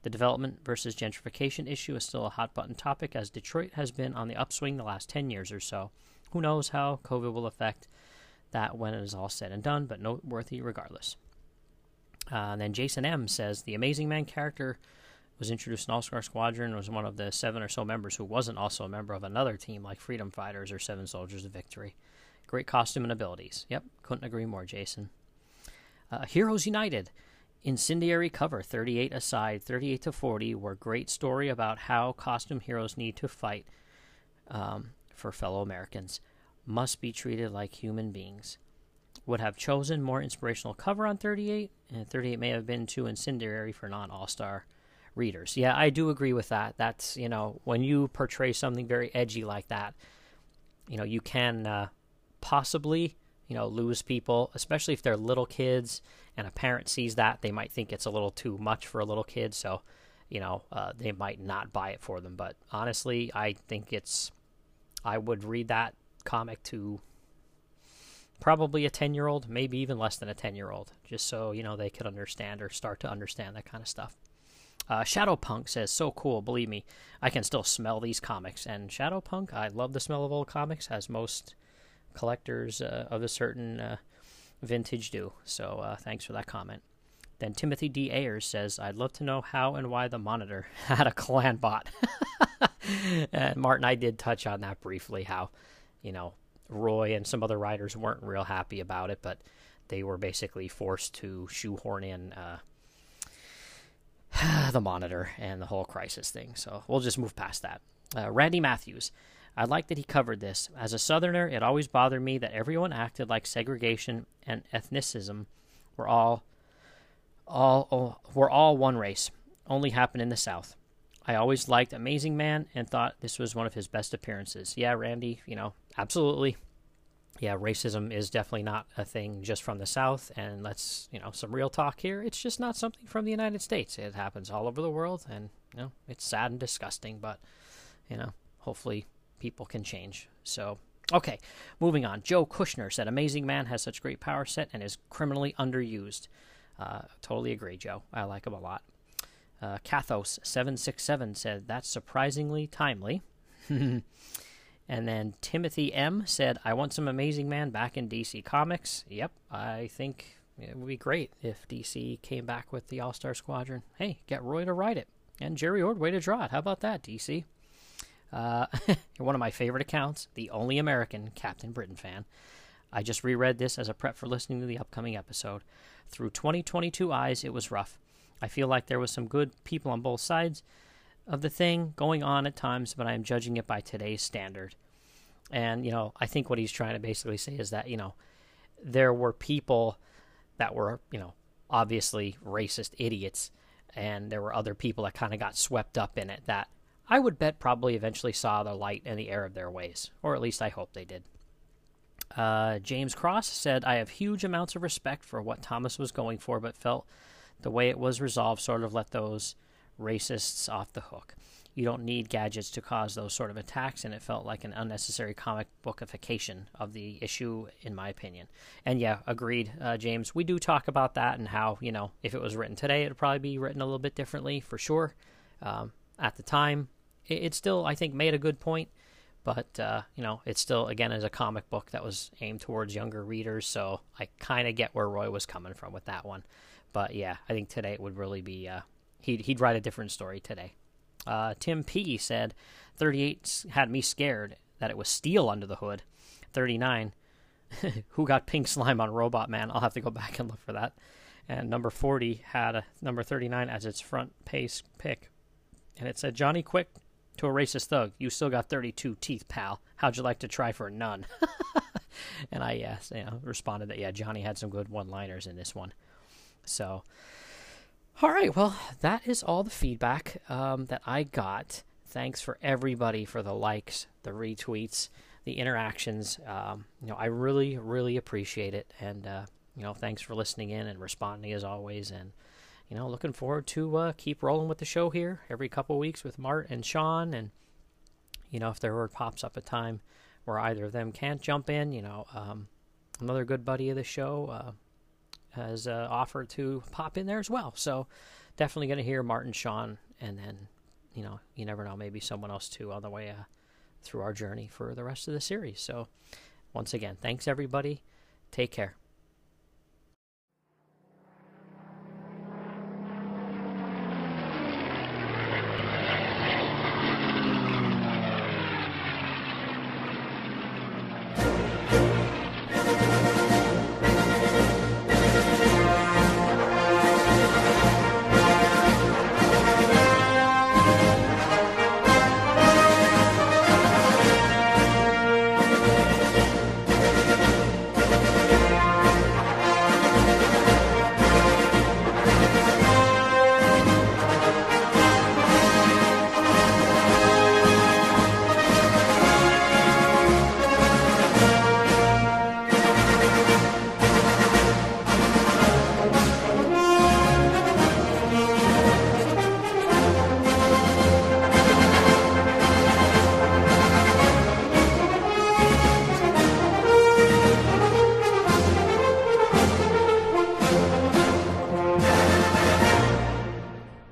The development versus gentrification issue is still a hot-button topic, as Detroit has been on the upswing the last 10 years or so. Who knows how COVID will affect that when it is all said and done, but noteworthy regardless. And then Jason M. says, the Amazing Man character was introduced in All-Star Squadron and was one of the 7 or so members who wasn't also a member of another team like Freedom Fighters or Seven Soldiers of Victory. Great costume and abilities. Yep, couldn't agree more, Jason. Heroes United. Incendiary cover, 38 aside, 38 to 40, were great story about how costume heroes need to fight for fellow Americans. Must be treated like human beings. Would have chosen more inspirational cover on 38, and 38 may have been too incendiary for non-all-star readers. Yeah, I do agree with that. That's, you know, when you portray something very edgy like that, you know, you can possibly, you know, lose people, especially if they're little kids and a parent sees that, they might think it's a little too much for a little kid. So, you know, they might not buy it for them. But honestly, I think I would read that comic to probably a 10-year-old, maybe even less than a 10-year-old, just so, you know, they could understand or start to understand that kind of stuff. Shadowpunk says, so cool, believe me, I can still smell these comics. And Shadowpunk, I love the smell of old comics, as most collectors of a certain vintage do. So thanks for that comment. Then Timothy D. Ayers says, I'd love to know how and why the Monitor had a clan bot. And Martin, I did touch on that briefly, how, you know, Roy and some other writers weren't real happy about it, but they were basically forced to shoehorn in the Monitor and the whole Crisis thing. So we'll just move past that. Randy Matthews, I like that he covered this. As a Southerner, it always bothered me that everyone acted like segregation and ethnicism were all one race, only happened in the South. I always liked Amazing Man and thought this was one of his best appearances. Yeah, Randy, you know, absolutely. Yeah, racism is definitely not a thing just from the South, and let's, you know, some real talk here. It's just not something from the United States. It happens all over the world, and, you know, it's sad and disgusting, but, you know, hopefully people can change. So, okay, moving on. Joe Kushner said, Amazing Man has such great power set and is criminally underused. Totally agree, Joe. I like him a lot. Kathos767 said, that's surprisingly timely. And then Timothy M. said, I want some Amazing Man back in DC Comics. Yep, I think it would be great if DC came back with the All-Star Squadron. Hey, get Roy to write it and Jerry Ordway to draw it. How about that, DC? One of my favorite accounts, the only American Captain Britain fan. I just reread this as a prep for listening to the upcoming episode. Through 2022 eyes, it was rough. I feel like there was some good people on both sides of the thing going on at times, but I am judging it by today's standard. And, you know, I think what he's trying to basically say is that, you know, there were people that were, you know, obviously racist idiots, and there were other people that kind of got swept up in it that I would bet probably eventually saw the light and the error of their ways, or at least I hope they did. James Cross said, I have huge amounts of respect for what Thomas was going for, but felt the way it was resolved sort of let those racists off the hook. you don't need gadgets to cause those sort of attacks, and it felt like an unnecessary comic bookification of the issue, in my opinion. And yeah, agreed, James. We do talk about that and how, you know, if it was written today, it would probably be written a little bit differently, for sure. At the time, it still, I think, made a good point, but, you know, it's still, again, as a comic book that was aimed towards younger readers, so I kind of get where Roy was coming from with that one. But yeah, I think today it would really be, he'd write a different story today. Tim P. said, 38 had me scared that it was Steel under the hood. 39, who got pink slime on Robot Man? I'll have to go back and look for that. And number 40 had number 39 as its front page pick. And it said, Johnny Quick to a racist thug. You still got 32 teeth, pal. How'd you like to try for none? And I responded that, yeah, Johnny had some good one-liners in this one. So... all right, well, that is all the feedback that I got. Thanks for everybody for the likes, the retweets, the interactions. You know, I really, really appreciate it. And, you know, thanks for listening in and responding as always. And, you know, looking forward to keep rolling with the show here every couple weeks with Mart and Sean. And, you know, if there pops up a time where either of them can't jump in, you know, another good buddy of the show, has offered to pop in there as well. So definitely going to hear Martin, Sean, and then, you know, you never know, maybe someone else too on the way through our journey for the rest of the series. So once again, thanks everybody. Take care.